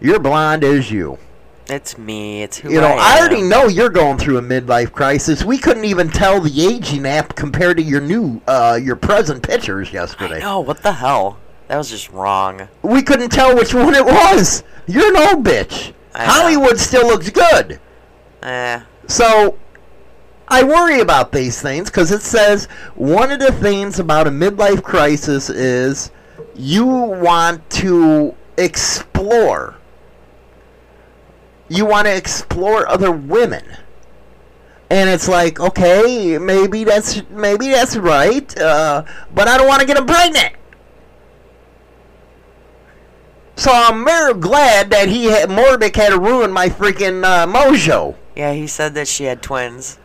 Your blonde is you. It's me. It's who you know. I, I already know you're going through a midlife crisis. We couldn't even tell the aging app compared to your new, uh, your present pictures yesterday. No, what the hell? That was just wrong. We couldn't tell which one it was. You're an old bitch. I Hollywood know. Still looks good. Eh. So, I worry about these things because it says one of the things about a midlife crisis is you want to explore. You want to explore other women. And it's like, okay, maybe that's maybe that's right, uh, but I don't want to get them pregnant. So I'm very glad that he had, Morbic had to ruin my freaking uh, mojo. Yeah, he said that she had twins.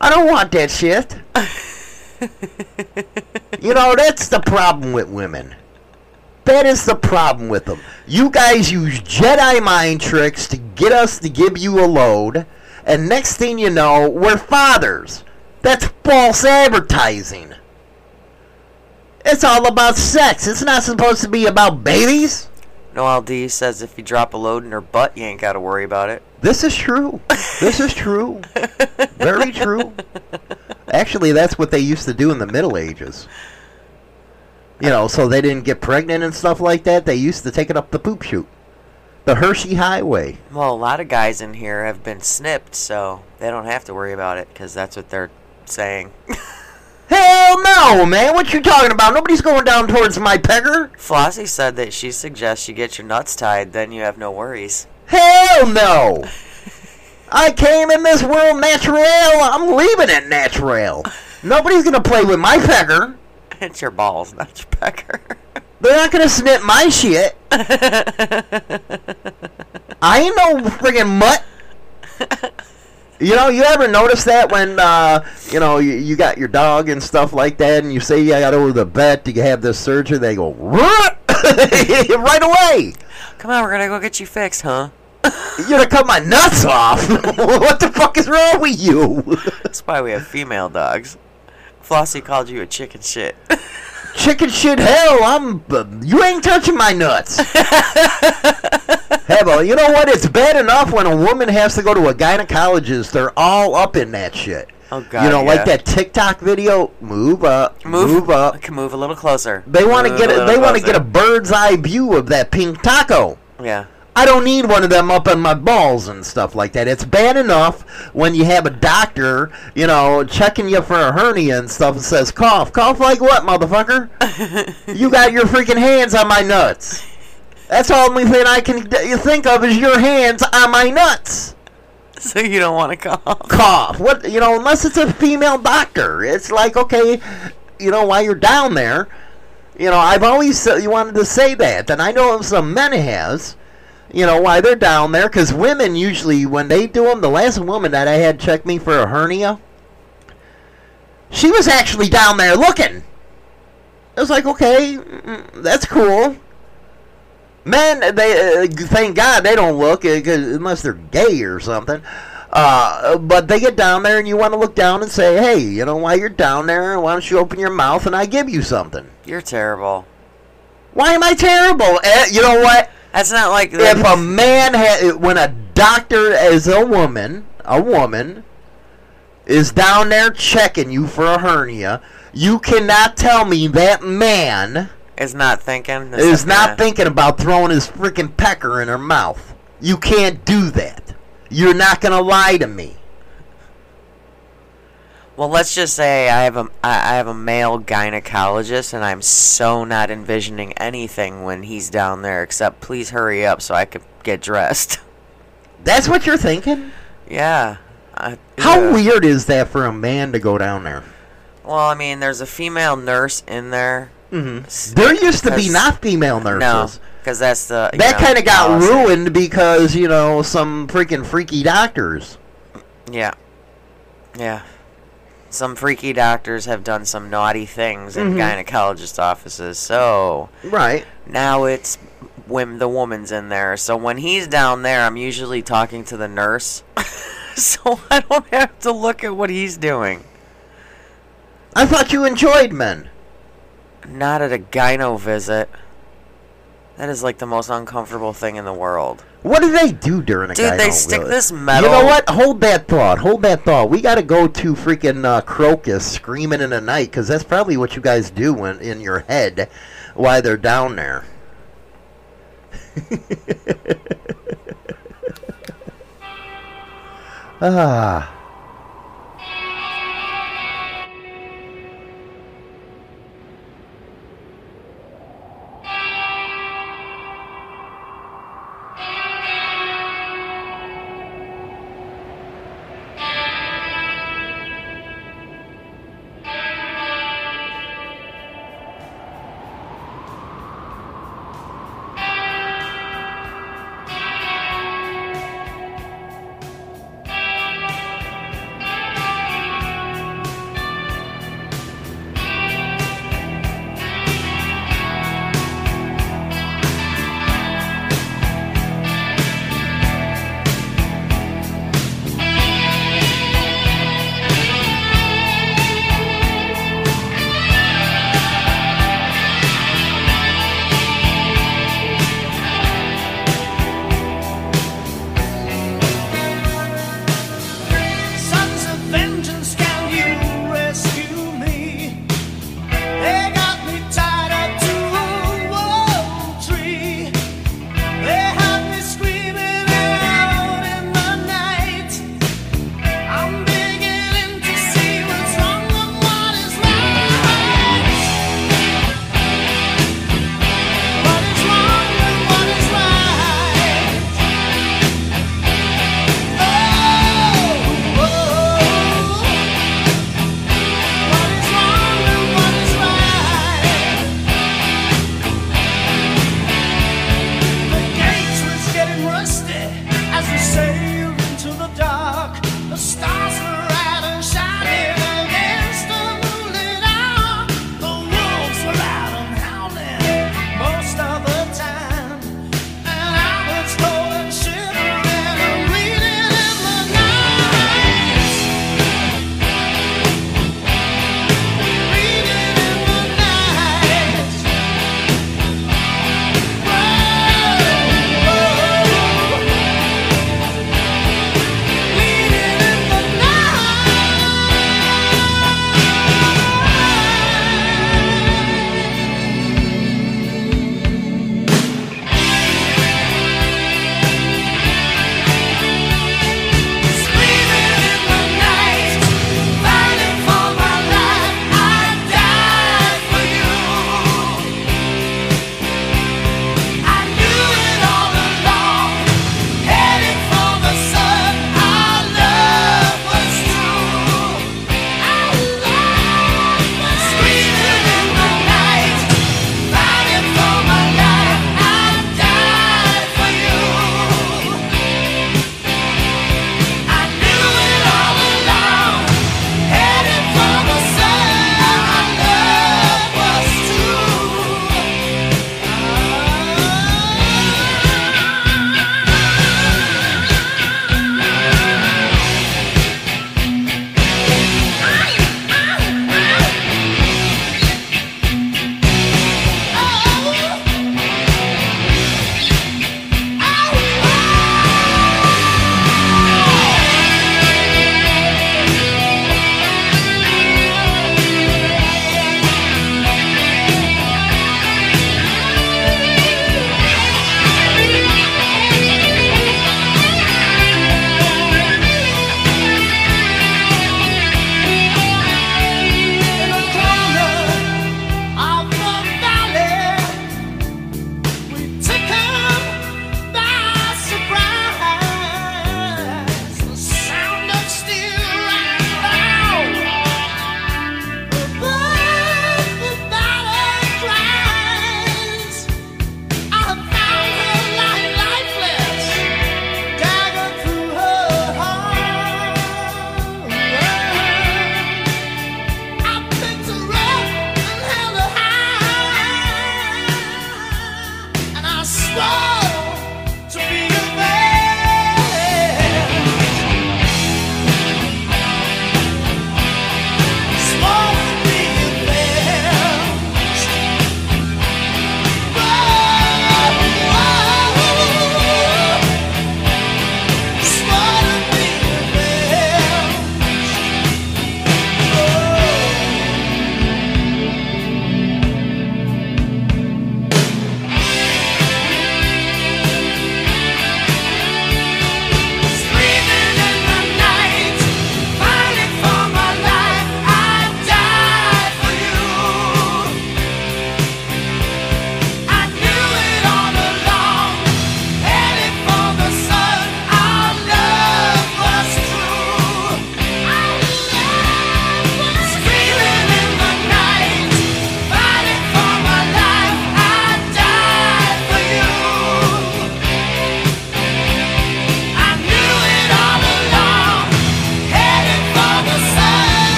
I don't want that shit. You know, that's the problem with women. That is the problem with them. You guys use Jedi mind tricks to get us to give you a load, and next thing you know, we're fathers. That's false advertising. It's all about sex. It's not supposed to be about babies. Noel D says if you drop a load in her butt, you ain't got to worry about it. This is true. This is true. Very true. Actually, that's what they used to do in the Middle Ages. You know, so they didn't get pregnant and stuff like that. They used to take it up the poop chute. The Hershey Highway. Well, a lot of guys in here have been snipped, so they don't have to worry about it, because that's what they're saying. Hell no, man. What you talking about? Nobody's going down towards my pecker. Flossie said that she suggests you get your nuts tied, then you have no worries. Hell no. I came in this world natural. I'm leaving it natural. Nobody's going to play with my pecker. It's your balls, not your pecker. They're not going to snip my shit. I ain't no friggin' mutt. You know, you ever notice that when, uh, you know, you, you got your dog and stuff like that, and you say, yeah, I got over the vet, do you have this surgery? They go, right away. Come on, we're going to go get you fixed, huh? You're gonna cut my nuts off. What the fuck is wrong with you? That's why we have female dogs. Flossie called you a chicken shit. Chicken shit, hell, I'm. Uh, you ain't touching my nuts. Hell, you know what? It's bad enough when a woman has to go to a gynecologist. They're all up in that shit. Oh God! You know, yeah. Like that TikTok video. Move up, move, move up. I can move a little closer. They want to get. A, a they want to get a bird's eye view of that pink taco. Yeah. I don't need one of them up on my balls and stuff like that. It's bad enough when you have a doctor, you know, checking you for a hernia and stuff and says, cough. Cough like what, motherfucker? You got your freaking hands on my nuts. That's the only thing I can think of is your hands on my nuts. So you don't want to cough. Cough. What, you know, unless it's a female doctor. It's like, okay, you know, while you're down there, you know, I've always uh, wanted to say that. And I know some men has. You know, why they're down there, because women usually, when they do them, the last woman that I had check me for a hernia, she was actually down there looking. I was like, okay, that's cool. Men, they uh, thank God they don't look, unless they're gay or something. Uh, but they get down there, and you want to look down and say, hey, you know, while you're down there, why don't you open your mouth and I give you something? You're terrible. Why am I terrible? Eh, you know what? That's not like... If a man... Ha- when a doctor is a woman, a woman, is down there checking you for a hernia, you cannot tell me that man... Is not thinking. Is not thinking about throwing his freaking pecker in her mouth. You can't do that. You're not going to lie to me. Well, let's just say I have a I have a male gynecologist, and I'm so not envisioning anything when he's down there except please hurry up so I could get dressed. That's what you're thinking? Yeah. I, How yeah. weird is that for a man to go down there? Well, I mean, there's a female nurse in there. Mm-hmm. There used to be not female nurses. No, because that's the that kind of got ruined because you know some freaking freaky doctors. Yeah. Yeah. Some freaky doctors have done some naughty things in mm-hmm. gynecologist offices, so right now it's when the woman's in there. So when he's down there, I'm usually talking to the nurse, so I don't have to look at what he's doing. I thought you enjoyed men. Not at a gyno visit. That is like the most uncomfortable thing in the world. What do they do during a Dude, gyno? Dude, they stick really? this metal. You know what? Hold that thought. Hold that thought. We got to go to freaking uh, Crocus screaming in the night because that's probably what you guys do when, in your head while they're down there. ah.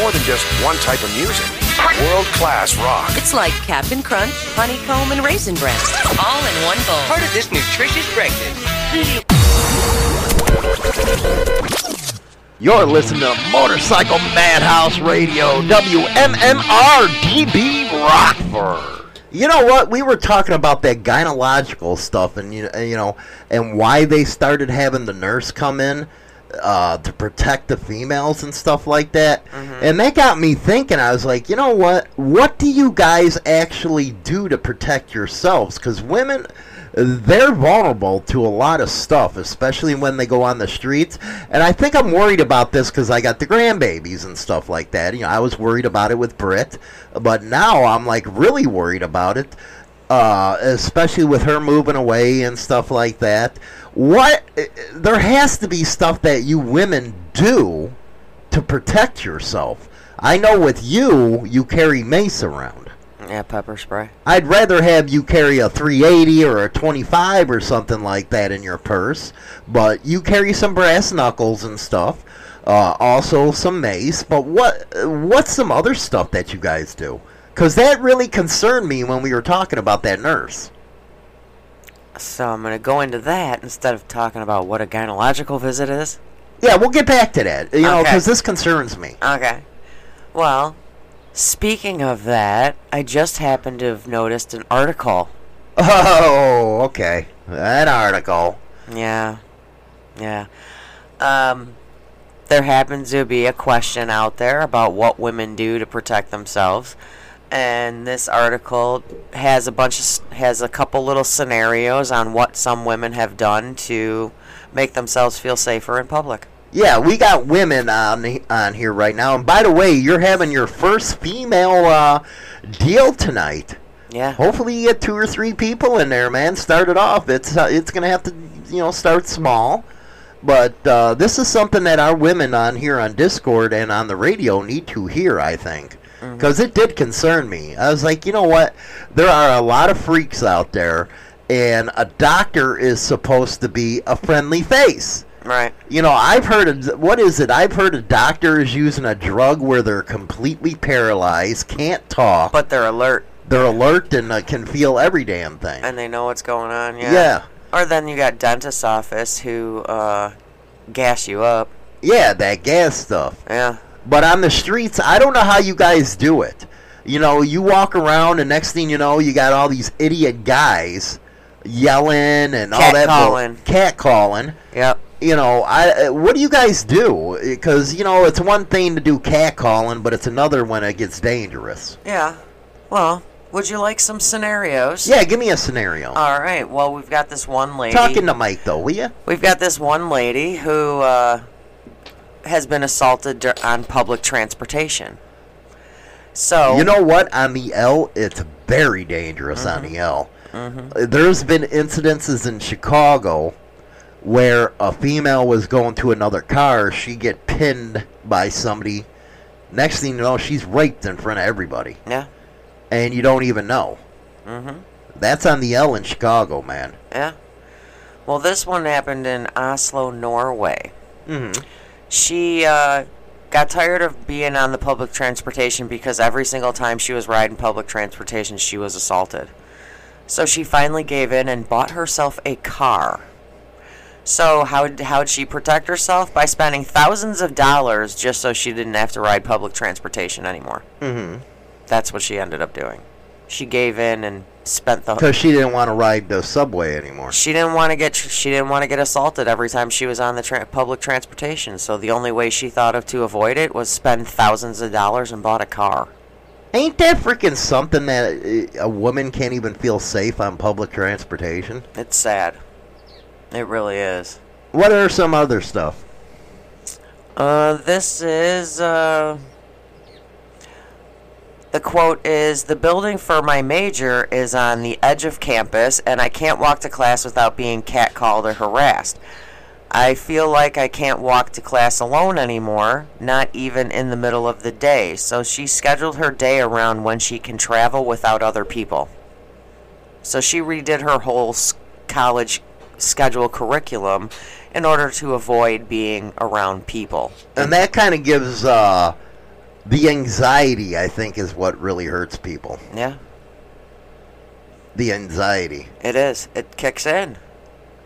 more than just one type of music. World-class rock. It's like Captain Crunch, Honeycomb, and Raisin Bran. All in one bowl. Part of this nutritious breakfast. You're listening to Motorcycle Madhouse Radio, W M M R D B Rockford. You know what? We were talking about that gynecological stuff, and you, you know, and why they started having the nurse come in. Uh, to protect the females and stuff like that. Mm-hmm. And that got me thinking. I was like, you know what? What do you guys actually do to protect yourselves? Because women, they're vulnerable to a lot of stuff, especially when they go on the streets. And I think I'm worried about this because I got the grandbabies and stuff like that. You know, I was worried about it with Britt, but now I'm like really worried about it, uh, especially with her moving away and stuff like that. What, there has to be stuff that you women do to protect yourself. I know with you, you carry mace around. Yeah, pepper spray. I'd rather have you carry a three eighty or a twenty-five or something like that in your purse, but you carry some brass knuckles and stuff, uh, also some mace. But what what's some other stuff that you guys do? Because that really concerned me when we were talking about that nurse. So I'm going to go into that instead of talking about what a gynecological visit is. Yeah, we'll get back to that, you know, because okay. This concerns me. Okay. Well, speaking of that, I just happened to have noticed an article. Oh, okay. That article. Yeah. Yeah. Um, there happens to be a question out there about what women do to protect themselves. And this article has a bunch of, has a couple little scenarios on what some women have done to make themselves feel safer in public. Yeah, we got women on the, on here right now. And by the way, you're having your first female uh, deal tonight. Yeah. Hopefully you get two or three people in there, man. Start it off. It's uh, it's gonna have to, you know, start small. But uh, this is something that our women on here on Discord and on the radio need to hear, I think. Because it did concern me. I was like, you know what? There are a lot of freaks out there, and a doctor is supposed to be a friendly face. Right. You know, I've heard of, what is it? I've heard a doctor is using a drug where they're completely paralyzed, can't talk. But they're alert. They're alert and uh, can feel every damn thing. And they know what's going on, yeah. Yeah. Or then you got dentist's office who uh, gas you up. Yeah, that gas stuff. Yeah. But on the streets, I don't know how you guys do it. You know, you walk around, and next thing you know, you got all these idiot guys yelling and all that. Catcalling. Catcalling. Yep. You know, I. What do you guys do? Because, you know, it's one thing to do catcalling, but it's another when it gets dangerous. Yeah. Well, would you like some scenarios? Yeah, give me a scenario. All right. Well, we've got this one lady. Talking to Mike, though, will you? We've got this one lady who... Uh, has been assaulted on public transportation. So you know what? On the L, it's very dangerous. Mm-hmm. On the L. Mm-hmm. There's been incidences in Chicago where a female was going to another car. She get pinned by somebody. Next thing you know, she's raped in front of everybody. Yeah. And you don't even know. Mm-hmm. That's on the L in Chicago, man. Yeah. Well, this one happened in Oslo, Norway. Mm-hmm. She uh, got tired of being on the public transportation because every single time she was riding public transportation, she was assaulted. So she finally gave in and bought herself a car. So how how'd she protect herself? By spending thousands of dollars just so she didn't have to ride public transportation anymore. Mm-hmm. That's what she ended up doing. She gave in and spent the... Because she didn't want to ride the subway anymore. She didn't want to get she didn't want to get assaulted every time she was on the tra- public transportation. So the only way she thought of to avoid it was spend thousands of dollars and bought a car. Ain't that freaking something that a woman can't even feel safe on public transportation? It's sad. It really is. What are some other stuff? Uh, this is... Uh... The quote is, "The building for my major is on the edge of campus, and I can't walk to class without being catcalled or harassed. I feel like I can't walk to class alone anymore, not even in the middle of the day." So she scheduled her day around when she can travel without other people. So she redid her whole college schedule curriculum in order to avoid being around people. And that kind of gives... uh the anxiety, I think, is what really hurts people. Yeah. The anxiety. It is. It kicks in.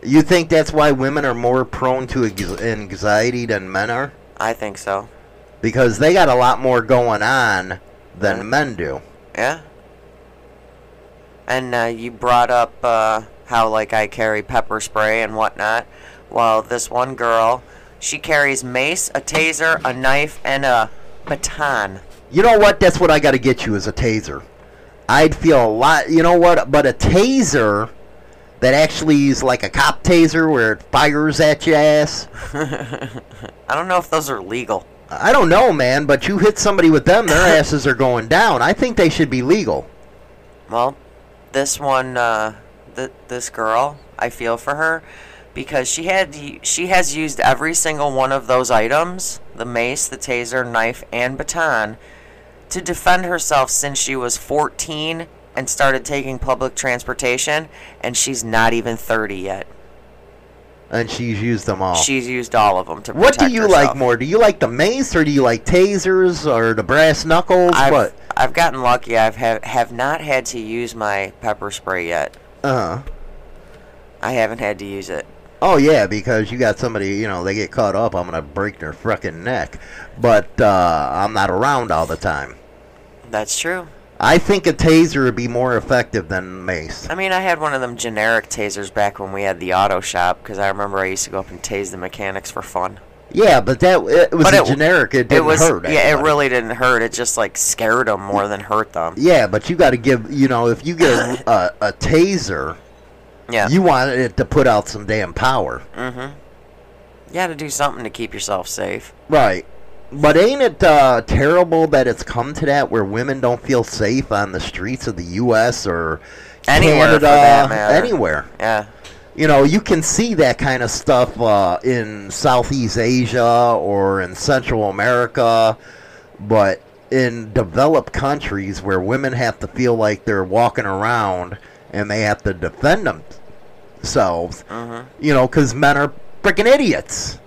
You think that's why women are more prone to anxiety than men are? I think so. Because they got a lot more going on than yeah. men do. Yeah. And uh, you brought up uh, how, like, I carry pepper spray and whatnot. Well, this one girl, she carries mace, a taser, a knife, and a baton. You know what? That's what I got to get you, is a taser. I'd feel a lot, you know what? But a taser that actually is like a cop taser where it fires at your ass. I don't know if those are legal. I don't know, man, but you hit somebody with them, their asses are going down. I think they should be legal. Well, this one, uh, th- this girl, I feel for her because she had she has used every single one of those items, the mace, the taser, knife, and baton, to defend herself since she was fourteen and started taking public transportation, and she's not even thirty yet. And she's used them all. She's used all of them to protect herself. What do you herself. like more? Do you like the mace, or do you like tasers, or the brass knuckles? I've, what? I've gotten lucky. I have have not had to use my pepper spray yet. Uh-huh. I haven't had to use it. Oh, yeah, because you got somebody, you know, they get caught up, I'm going to break their frickin' neck. But uh, I'm not around all the time. That's true. I think a taser would be more effective than mace. I mean, I had one of them generic tasers back when we had the auto shop, because I remember I used to go up and tase the mechanics for fun. Yeah, but that it was a it, generic. It didn't it was, hurt. Yeah, anybody. It really didn't hurt. It just, like, scared them more than hurt them. Yeah, but you got to give, you know, if you get a, a, a taser, yeah. you want it to put out some damn power. Mm-hmm. You got to do something to keep yourself safe. Right. But ain't it uh, terrible that it's come to that where women don't feel safe on the streets of the U S or anywhere Canada, for that matter. Anywhere. Yeah. You know, you can see that kind of stuff uh, in Southeast Asia or in Central America, but in developed countries where women have to feel like they're walking around and they have to defend themselves, mm-hmm. you know, because men are freaking idiots.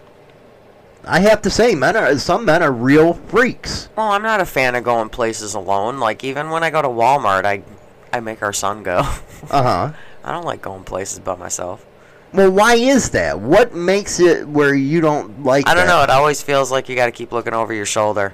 I have to say, men are some men are real freaks. Well, I'm not a fan of going places alone. Like, even when I go to Walmart, I I make our son go. Uh-huh. I don't like going places by myself. Well, why is that? What makes it where you don't like I don't that? know. It always feels like you got to keep looking over your shoulder.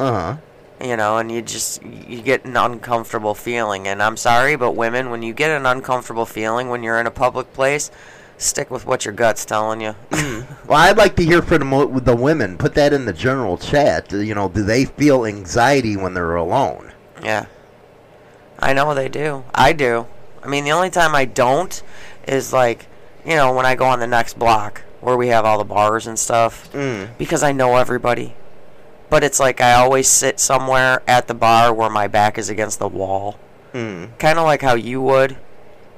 Uh-huh. You know, and you just, you get an uncomfortable feeling. And I'm sorry, but women, when you get an uncomfortable feeling when you're in a public place, stick with what your gut's telling you. Well, I'd like to hear from the, the women. Put that in the general chat. You know, do they feel anxiety when they're alone? Yeah. I know they do. I do. I mean, the only time I don't is, like, you know, when I go on the next block where we have all the bars and stuff. Mm. Because I know everybody. But it's like I always sit somewhere at the bar where my back is against the wall. Mm. Kind of like how you would.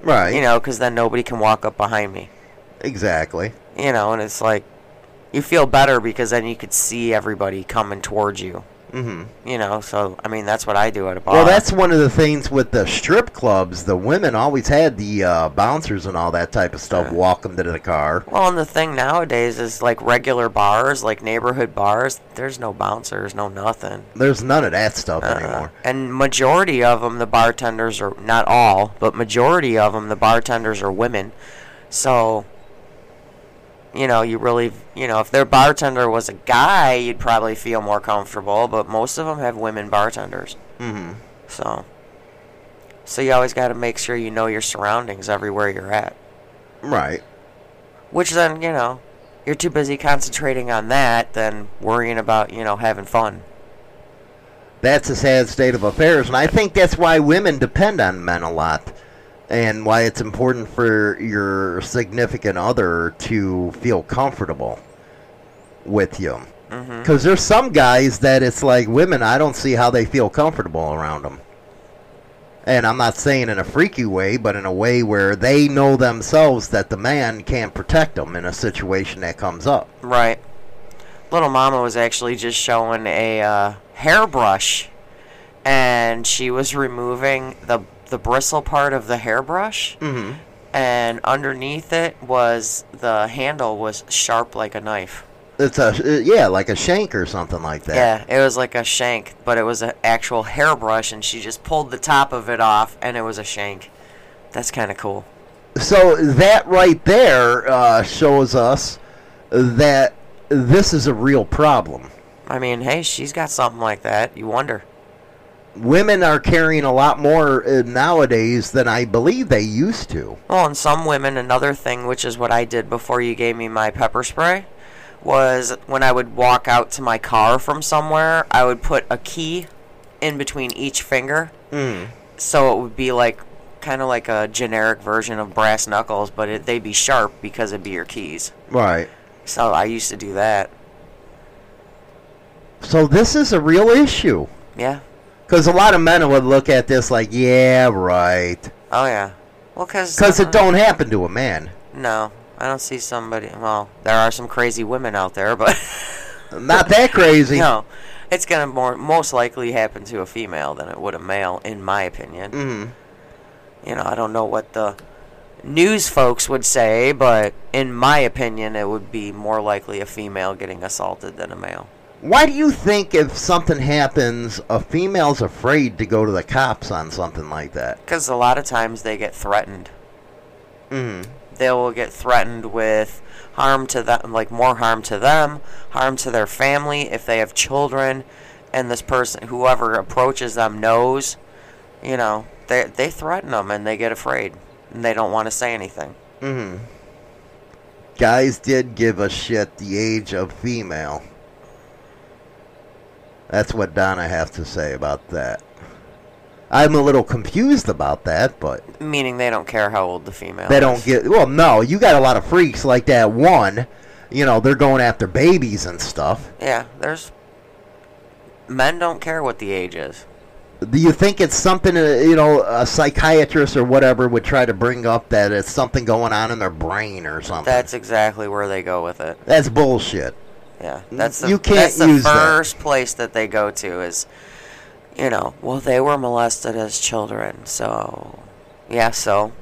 Right. You know, because then nobody can walk up behind me. Exactly. You know, and it's like, you feel better because then you could see everybody coming towards you. Mm-hmm. You know, so, I mean, that's what I do at a bar. Well, that's one of the things with the strip clubs. The women always had the uh, bouncers and all that type of stuff yeah. walk them to the car. Well, and the thing nowadays is, like, regular bars, like neighborhood bars, there's no bouncers, no nothing. There's none of that stuff uh-uh. anymore. And majority of them, the bartenders are, not all, but majority of them, the bartenders are women. So, you know, you really, you know, if their bartender was a guy, you'd probably feel more comfortable. But most of them have women bartenders. Mm-hmm. So, so you always got to make sure you know your surroundings everywhere you're at. Right. Which then, you know, you're too busy concentrating on that than worrying about, you know, having fun. That's a sad state of affairs. And I think that's why women depend on men a lot. And why it's important for your significant other to feel comfortable with you. Because mm-hmm. there's some guys that it's like women, I don't see how they feel comfortable around them. And I'm not saying in a freaky way, but in a way where they know themselves that the man can't protect them in a situation that comes up. Right. Little Mama was actually just showing a uh, hairbrush. And she was removing the... the bristle part of the hairbrush, mm-hmm. and underneath it was the handle was sharp like a knife. It's a yeah, like a shank or something like that. Yeah, it was like a shank, but it was an actual hairbrush, and she just pulled the top of it off, and it was a shank. That's kind of cool. So that right there uh, shows us that this is a real problem. I mean, hey, she's got something like that. You wonder. Women are carrying a lot more nowadays than I believe they used to. Well, and some women, another thing, which is what I did before you gave me my pepper spray, was when I would walk out to my car from somewhere, I would put a key in between each finger. Mm. So it would be like kind of like a generic version of brass knuckles, but it, they'd be sharp because it'd be your keys. Right. So I used to do that. So this is a real issue. Yeah. Because a lot of men would look at this like, yeah, right. Oh, yeah. Well, because... Because uh, it don't happen to a man. No. I don't see somebody... Well, there are some crazy women out there, but... Not that crazy. No. It's going to more most likely happen to a female than it would a male, in my opinion. Mm-hmm. You know, I don't know what the news folks would say, but in my opinion, it would be more likely a female getting assaulted than a male. Why do you think if something happens, a female's afraid to go to the cops on something like that? Because a lot of times they get threatened. Mm-hmm. They will get threatened with harm to them, like more harm to them, harm to their family if they have children, and this person, whoever approaches them, knows. You know, they they threaten them and they get afraid and they don't want to say anything. Mm-hmm. Guys did give a shit the age of female. That's what Donna has to say about that. I'm a little confused about that, but... Meaning they don't care how old the female is. They don't get... Well, no, you got a lot of freaks like that one. You know, they're going after babies and stuff. Yeah, there's... Men don't care what the age is. Do you think it's something, you know, a psychiatrist or whatever would try to bring up that it's something going on in their brain or something? That's exactly where they go with it. That's bullshit. Yeah, that's the, you can't that's the use first that. place that they go to is, you know, well, they were molested as children, so, yeah, so,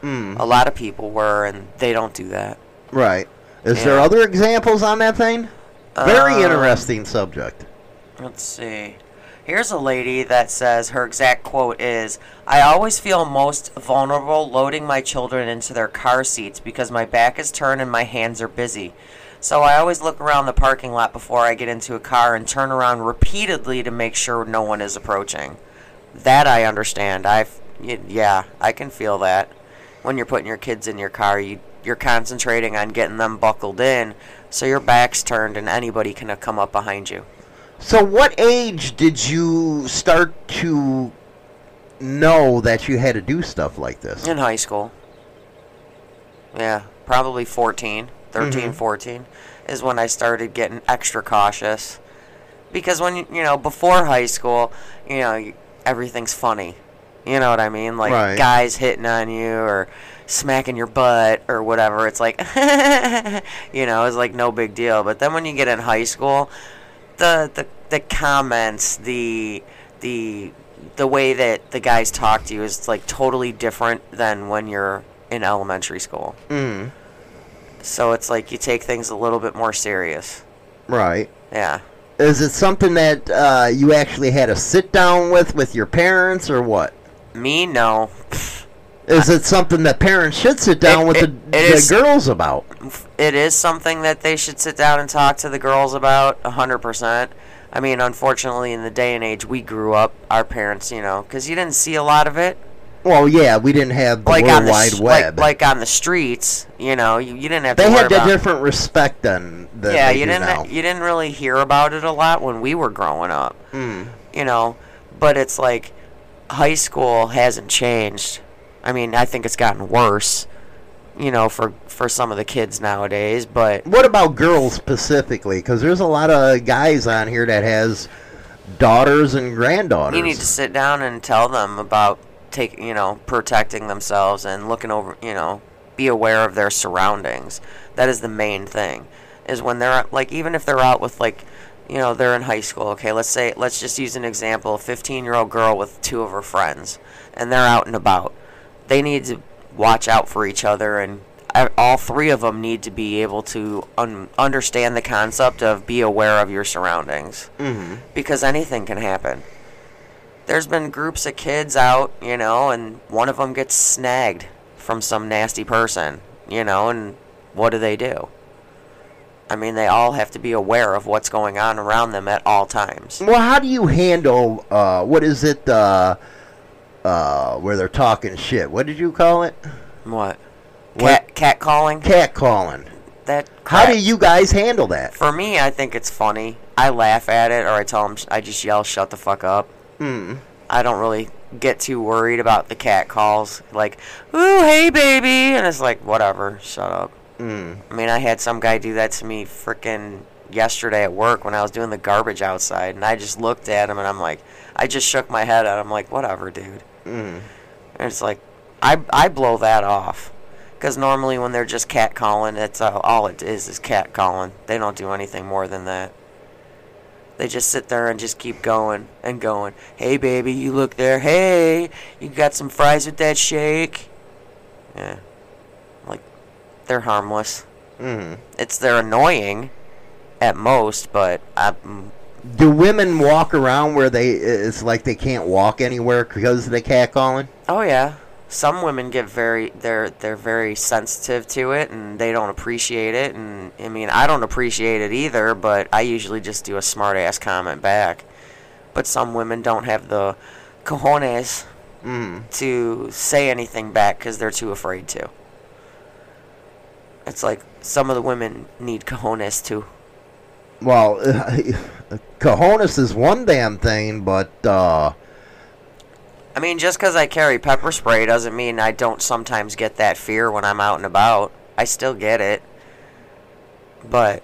mm. a lot of people were, and they don't do that. Right. Is yeah. there other examples on that thing? Very um, interesting subject. Let's see. Here's a lady that says, her exact quote is, "I always feel most vulnerable loading my children into their car seats because my back is turned and my hands are busy. So I always look around the parking lot before I get into a car and turn around repeatedly to make sure no one is approaching." That I understand. I've, yeah, I can feel that. When you're putting your kids in your car, you, you're concentrating on getting them buckled in, so your back's turned and anybody can come up behind you. So what age did you start to know that you had to do stuff like this? In high school. Yeah, probably fourteen. thirteen, mm-hmm. fourteen is when I started getting extra cautious, because when you know before high school, you know everything's funny, you know what I mean, like right. guys hitting on you or smacking your butt or whatever, it's like you know it's like no big deal. But then when you get in high school, the the, the comments, the the the way that the guys talk to you is like totally different than when you're in elementary school. Mm. So it's like you take things a little bit more serious. Right. Yeah. Is it something that uh, you actually had a sit-down with with your parents or what? Me? No. Is I, it something that parents should sit down it, with it, the, it the is, girls about? It is something that they should sit down and talk to the girls about, one hundred percent. I mean, unfortunately, in the day and age we grew up, our parents, you know, because you didn't see a lot of it. Well, yeah, we didn't have the like World the, Wide Web. Like, like on the streets, you know, you, you didn't have they to worry about They had a different respect than, than yeah, they you do didn't, now. You didn't really hear about it a lot when we were growing up, mm. you know. But it's like high school hasn't changed. I mean, I think it's gotten worse, you know, for, for some of the kids nowadays. But what about girls specifically? Because there's a lot of guys on here that has daughters and granddaughters. You need to sit down and tell them about... Take, you know, protecting themselves and looking over, you know, be aware of their surroundings. That is the main thing, is when they're, like, even if they're out with, like, you know, they're in high school. Okay, let's say, let's just use an example, a fifteen-year-old girl with two of her friends, and they're out and about. They need to watch out for each other and all three of them need to be able to un- understand the concept of be aware of your surroundings. Mm-hmm. Because anything can happen. There's been groups of kids out, you know, and one of them gets snagged from some nasty person, you know, and what do they do? I mean, they all have to be aware of what's going on around them at all times. Well, how do you handle, uh, what is it, uh, uh, where they're talking shit? What did you call it? What? Cat, cat calling? Cat calling. That crap. How do you guys handle that? For me, I think it's funny. I laugh at it, or I tell them, I just yell, shut the fuck up. Mm. I don't really get too worried about the cat calls. Like, ooh, hey, baby. And it's like, whatever, shut up. Mm. I mean, I had some guy do that to me freaking yesterday at work when I was doing the garbage outside, and I just looked at him, and I'm like, I just shook my head at him, like, whatever, dude. Mm. And it's like, I, I blow that off. Because normally when they're just cat calling, it's uh, all it is is cat calling. They don't do anything more than that. They just sit there and just keep going and going. Hey, baby, you look there. Hey, you got some fries with that shake? Yeah. Like, they're harmless. Mm-hmm. It's they're annoying at most, but I'm... Do women walk around where they it's like they can't walk anywhere because of the cat calling? Oh, yeah. Some women get very they're they're very sensitive to it, and they don't appreciate it, and I mean I don't appreciate it either, but I usually just do a smart ass comment back. But some women don't have the cojones mm. to say anything back because they're too afraid to. It's like some of the women need cojones too. Well, uh, cojones is one damn thing, but. Uh... I mean, just because I carry pepper spray doesn't mean I don't sometimes get that fear when I'm out and about. I still get it. But.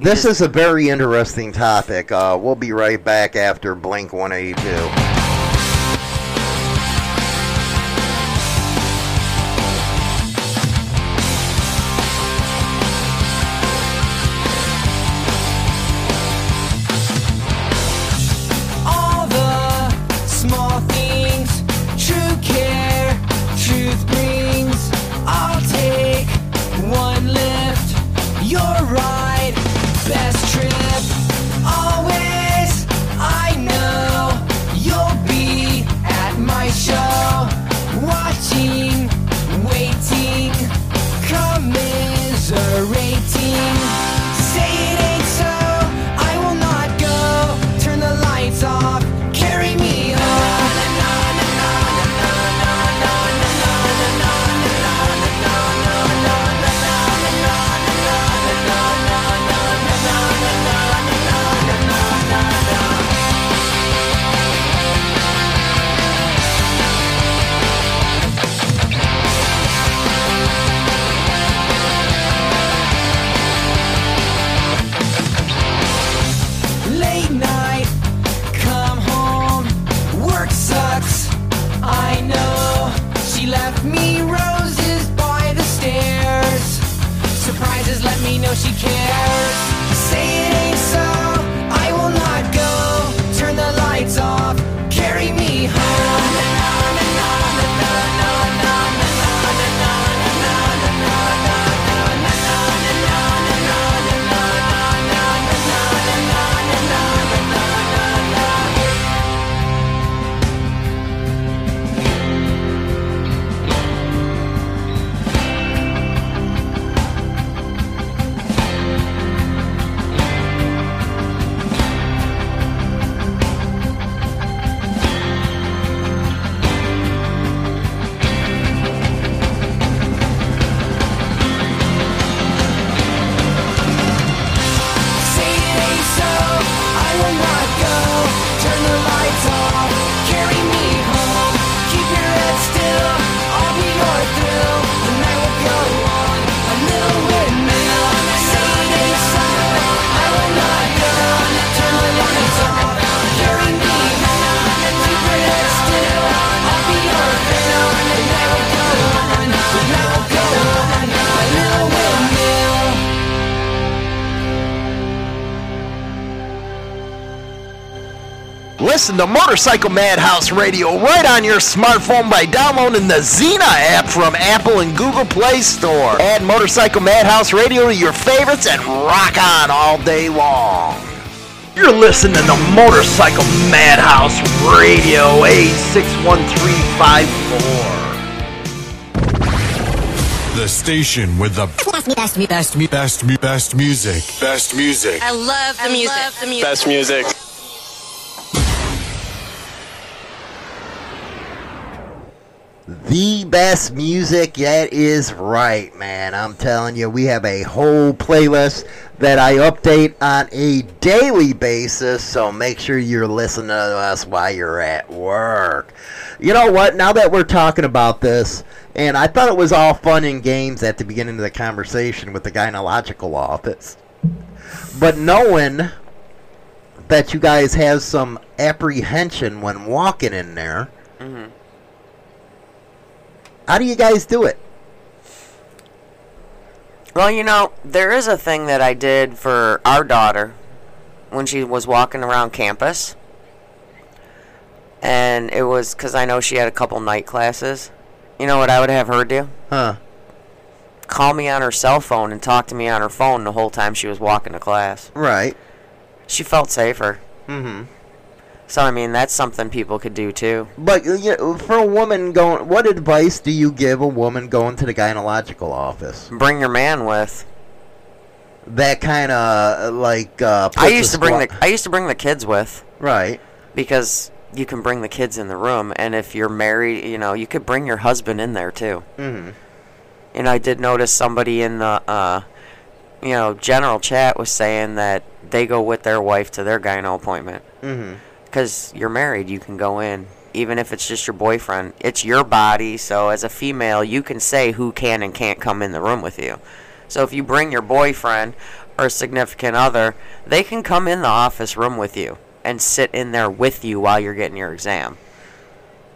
This just... is a very interesting topic. Uh, we'll be right back after Blink one eighty-two. Best trip, always, I know, you're Listen to Motorcycle Madhouse Radio right on your smartphone by downloading the Xena app from Apple and Google Play Store. Add Motorcycle Madhouse Radio to your favorites and rock on all day long. You're listening to Motorcycle Madhouse Radio eight six one three five four. The station with the best, me, best, me, best, me, best music. Best music. I love the I music. Love the music. Best music. The best music, that is right, man. I'm telling you, we have a whole playlist that I update on a daily basis, so make sure you're listening to us while you're at work. You know what? Now that we're talking about this, and I thought it was all fun and games at the beginning of the conversation with the gynecological office, but knowing that you guys have some apprehension when walking in there, mm-hmm. How do you guys do it? Well, you know, there is a thing that I did for our daughter when she was walking around campus. And it was because I know she had a couple night classes. You know what I would have her do? Huh. Call me on her cell phone and talk to me on her phone the whole time she was walking to class. Right. She felt safer. Mm-hmm. So, I mean, that's something people could do, too. But you know, for a woman going... What advice do you give a woman going to the gynecological office? Bring your man with. That kind of, like... Uh, I used to bring the I used to bring the kids with. Right. Because you can bring the kids in the room, and if you're married, you know, you could bring your husband in there, too. Mm-hmm. And I did notice somebody in the, uh, you know, general chat was saying that they go with their wife to their gyno appointment. Mm-hmm. Because you're married, you can go in. Even if it's just your boyfriend, it's your body. So as a female, you can say who can and can't come in the room with you. So if you bring your boyfriend or significant other, they can come in the office room with you and sit in there with you while you're getting your exam.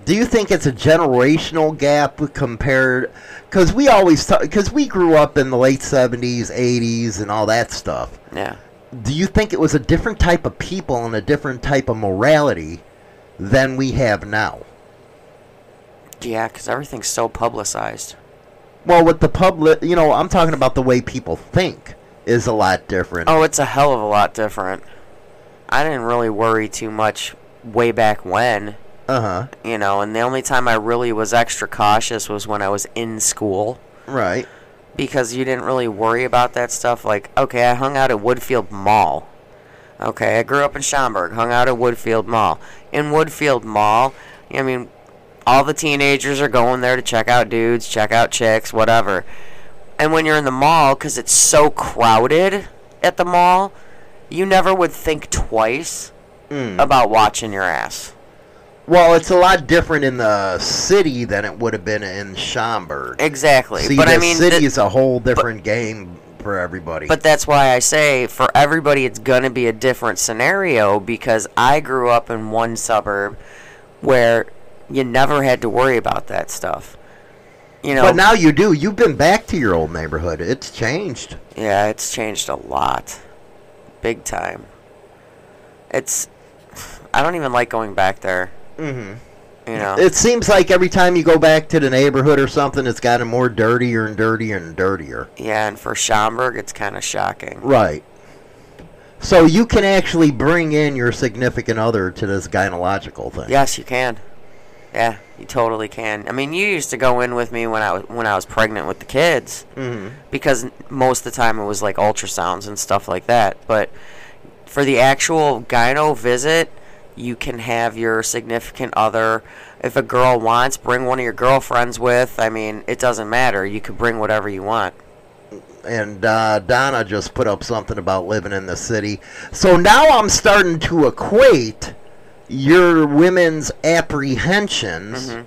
Do you think it's a generational gap compared? Because we always talk, because we grew up in the late seventies, eighties, and all that stuff. Yeah. Do you think it was a different type of people and a different type of morality than we have now? Yeah, because everything's so publicized. Well, with the public, you know, I'm talking about the way people think is a lot different. Oh, it's a hell of a lot different. I didn't really worry too much way back when. Uh-huh. You know, and the only time I really was extra cautious was when I was in school. Right. Because you didn't really worry about that stuff. Like, okay, I hung out at Woodfield Mall. Okay, I grew up in Schaumburg, hung out at Woodfield Mall. In Woodfield Mall, I mean, all the teenagers are going there to check out dudes, check out chicks, whatever. And when you're in the mall, because it's so crowded at the mall, you never would think twice mm. about watching your ass. Well, it's a lot different in the city than it would have been in Schaumburg. Exactly. See, but the I mean, city th- is a whole different but, game for everybody. But that's why I say for everybody it's going to be a different scenario, because I grew up in one suburb where you never had to worry about that stuff. You know, but now you do. You've been back to your old neighborhood. It's changed. Yeah, it's changed a lot. Big time. It's I don't even like going back there. Mm-hmm. You know, it seems like every time you go back to the neighborhood or something, it's gotten more dirtier and dirtier and dirtier. Yeah, and for Schaumburg, it's kind of shocking. Right. So you can actually bring in your significant other to this gynecological thing. Yes, you can. Yeah, you totally can. I mean, you used to go in with me when I was when I was pregnant with the kids, mm-hmm. because most of the time it was like ultrasounds and stuff like that. But for the actual gyno visit, you can have your significant other. If a girl wants, bring one of your girlfriends with. I mean, it doesn't matter. You can bring whatever you want. And uh, Donna just put up something about living in the city. So now I'm starting to equate your women's apprehensions, mm-hmm.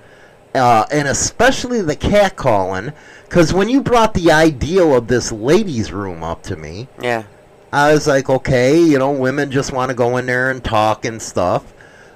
uh, and especially the catcalling, because when you brought the ideal of this ladies' room up to me, yeah. I was like, okay, you know, women just want to go in there and talk and stuff.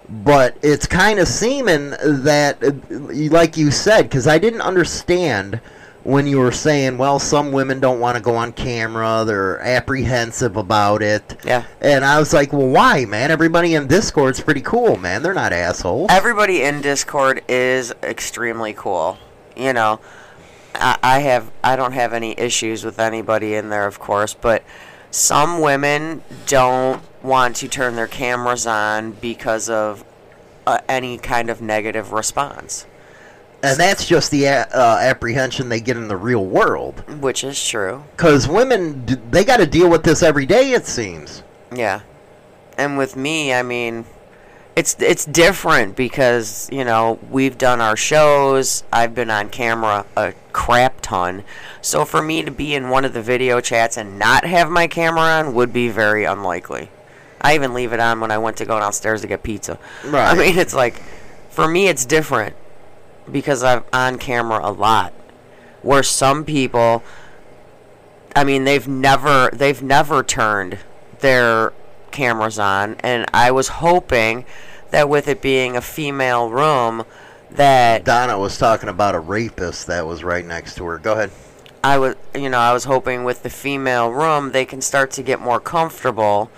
But it's kind of seeming that, like you said, because I didn't understand when you were saying, well, some women don't want to go on camera, they're apprehensive about it. Yeah. And I was like, well, why, man? Everybody in Discord's pretty cool, man. They're not assholes. Everybody in Discord is extremely cool. You know, I, I have I don't have any issues with anybody in there, of course, but some women don't want to turn their cameras on because of uh, any kind of negative response. And that's just the uh, apprehension they get in the real world. Which is true. Because women, they got to deal with this every day, it seems. Yeah. And with me, I mean, it's it's different because, you know, we've done our shows. I've been on camera a crap ton. So for me to be in one of the video chats and not have my camera on would be very unlikely. I even leave it on when I went to go downstairs to get pizza. Right. I mean, it's like, for me, it's different. Because I'm on camera a lot, where some people, I mean, they've never they've never turned their cameras on, and I was hoping that with it being a female room, that Donna was talking about a rapist that was right next to her. Go ahead. I was, you know, I was hoping with the female room they can start to get more comfortable,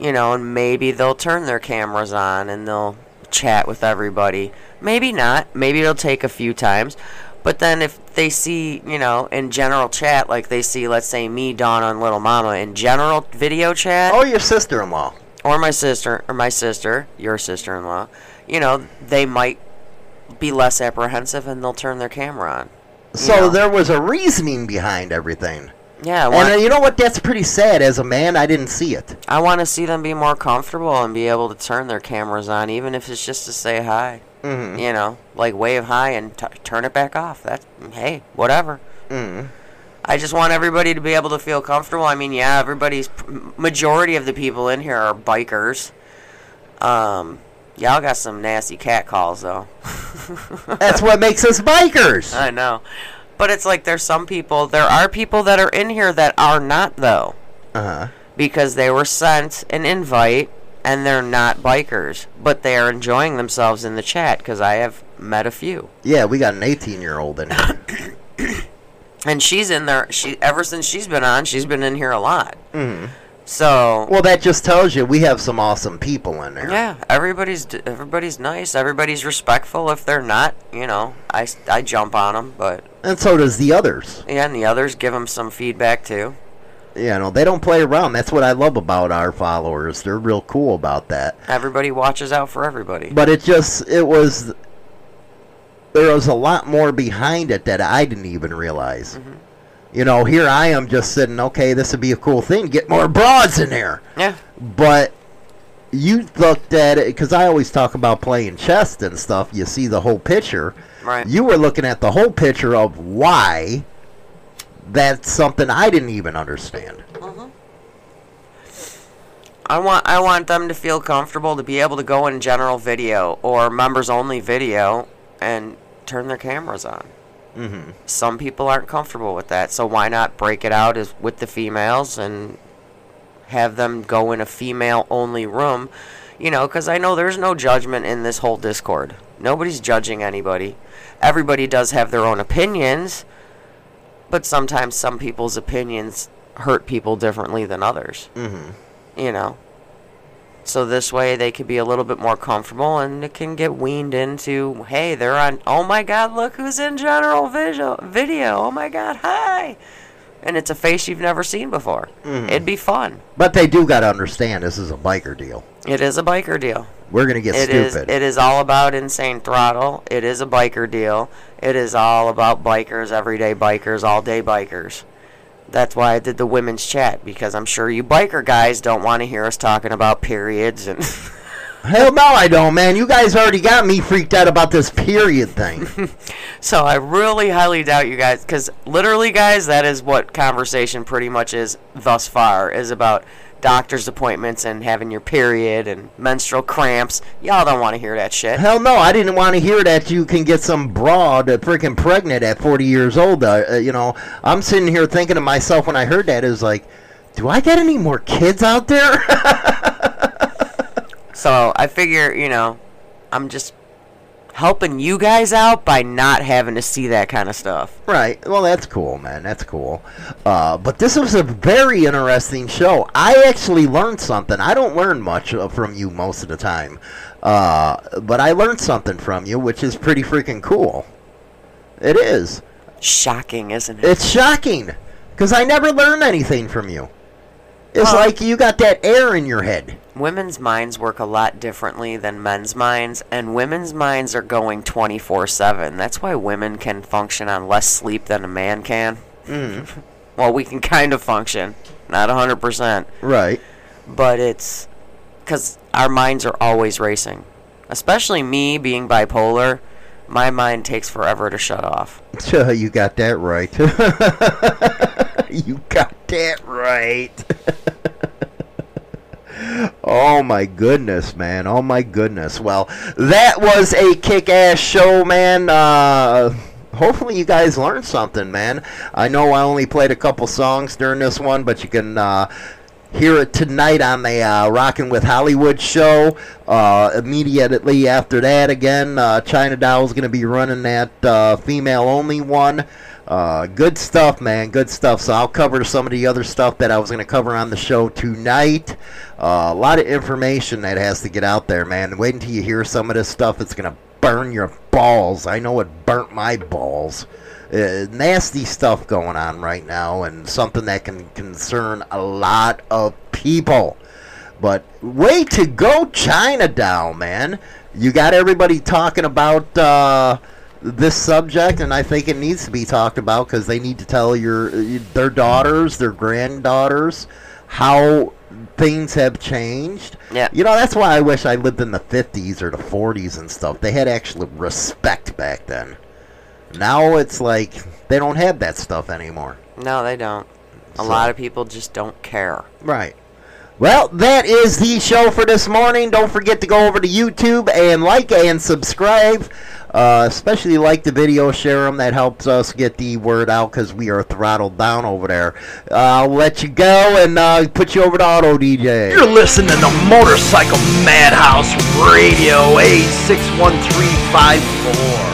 you know, and maybe they'll turn their cameras on and they'll chat with everybody. Maybe not. Maybe it'll take a few times. But then if they see, you know, in general chat, like they see, let's say, me, Donna, and Little Mama in general video chat. Or your sister-in-law. Or my sister, or my sister, your sister-in-law. You know, they might be less apprehensive and they'll turn their camera on. So know. There was a reasoning behind everything. Yeah. Well, and uh, you know what? That's pretty sad. As a man, I didn't see it. I want to see them be more comfortable and be able to turn their cameras on, even if it's just to say hi. Mm-hmm. You know, like wave hi and t- turn it back off. That's, hey, whatever. Mm-hmm. I just want everybody to be able to feel comfortable. I mean, yeah, everybody's, majority of the people in here are bikers. Um, y'all got some nasty cat calls, though. That's what makes us bikers. I know. But it's like there's some people, there are people that are in here that are not, though. Uh-huh. Because they were sent an invite, and they're not bikers. But they are enjoying themselves in the chat, because I have met a few. Yeah, we got an eighteen-year-old in here. And she's in there, she ever since she's been on, she's been in here a lot. Mm-hmm. So... Well, that just tells you we have some awesome people in there. Yeah, everybody's everybody's nice, everybody's respectful. If they're not, you know, I, I jump on them, but... And so does the others. Yeah, and the others give them some feedback, too. Yeah, no, they don't play around. That's what I love about our followers. They're real cool about that. Everybody watches out for everybody. But it just, it was, there was a lot more behind it that I didn't even realize. Mm-hmm. You know, here I am just sitting, okay, this would be a cool thing. Get more broads in there. Yeah. But you looked at it, because I always talk about playing chess and stuff. You see the whole picture. Right. You were looking at the whole picture of why that's something I didn't even understand. Mm-hmm. I want I want them to feel comfortable to be able to go in general video or members-only video and turn their cameras on. Mm-hmm. Some people aren't comfortable with that, so why not break it out as with the females and have them go in a female-only room? You know, because I know there's no judgment in this whole Discord. Nobody's judging anybody. Everybody does have their own opinions, but sometimes some people's opinions hurt people differently than others. Mm-hmm. You know? So this way they could be a little bit more comfortable and it can get weaned into, hey, they're on, oh my God, look who's in general visual, video. Oh my God, hi. And it's a face you've never seen before. Mm-hmm. It'd be fun. But they do got to understand this is a biker deal. It is a biker deal. We're going to get it stupid. Is, it is all about Insane Throttle. It is a biker deal. It is all about bikers, everyday bikers, all-day bikers. That's why I did the women's chat, because I'm sure you biker guys don't want to hear us talking about periods. And hell no, I don't, man. You guys already got me freaked out about this period thing. So I really highly doubt you guys, because literally, guys, that is what conversation pretty much is thus far, is about doctor's appointments and having your period and menstrual cramps. Y'all don't want to hear that shit. Hell no, I didn't want to hear that you can get some broad uh, freaking pregnant at forty years old. Uh, uh, you know, I'm sitting here thinking to myself when I heard that, it was like, do I get any more kids out there? So I figure, you know, I'm just helping you guys out by not having to see that kind of stuff. Right. Well, that's cool, man. That's cool. Uh, but this was a very interesting show. I actually learned something. I don't learn much from you most of the time. Uh, but I learned something from you, which is pretty freaking cool. It is. Shocking, isn't it? It's shocking. Because I never learn anything from you. It's well, like you got that air in your head. Women's minds work a lot differently than men's minds, and women's minds are going twenty-four seven. That's why women can function on less sleep than a man can. Mm. Well, we can kind of function. Not one hundred percent. Right. But it's because our minds are always racing. Especially me being bipolar. My mind takes forever to shut off. You got that right. You got that right. Oh, my goodness, man. Oh, my goodness. Well, that was a kick-ass show, man. Uh... Hopefully you guys learned something, man. I know I only played a couple songs during this one, but you can... Uh, hear it tonight on the uh, Rockin' with Hollywood show. Uh, immediately after that, again, uh, China Doll is going to be running that uh, female-only one. Uh, good stuff, man. Good stuff. So I'll cover some of the other stuff that I was going to cover on the show tonight. Uh, a lot of information that has to get out there, man. Wait until you hear some of this stuff. It's going to burn your balls. I know it burnt my balls. Uh, nasty stuff going on right now, and something that can concern a lot of people. But way to go, China Doll, man. You got everybody talking about uh, this subject, and I think it needs to be talked about, because they need to tell your their daughters, their granddaughters, how things have changed. Yeah. You know, that's why I wish I lived in the fifties or the forties and stuff. They had actual respect back then. Now it's like they don't have that stuff anymore. No, they don't. A so. lot of people just don't care. Right. Well, that is the show for this morning. Don't forget to go over to YouTube and like and subscribe. Uh, especially like the video, share them. That helps us get the word out, because we are throttled down over there. Uh, I'll let you go and uh, put you over to Auto D J. You're listening to Motorcycle Madhouse Radio eight six one three five four.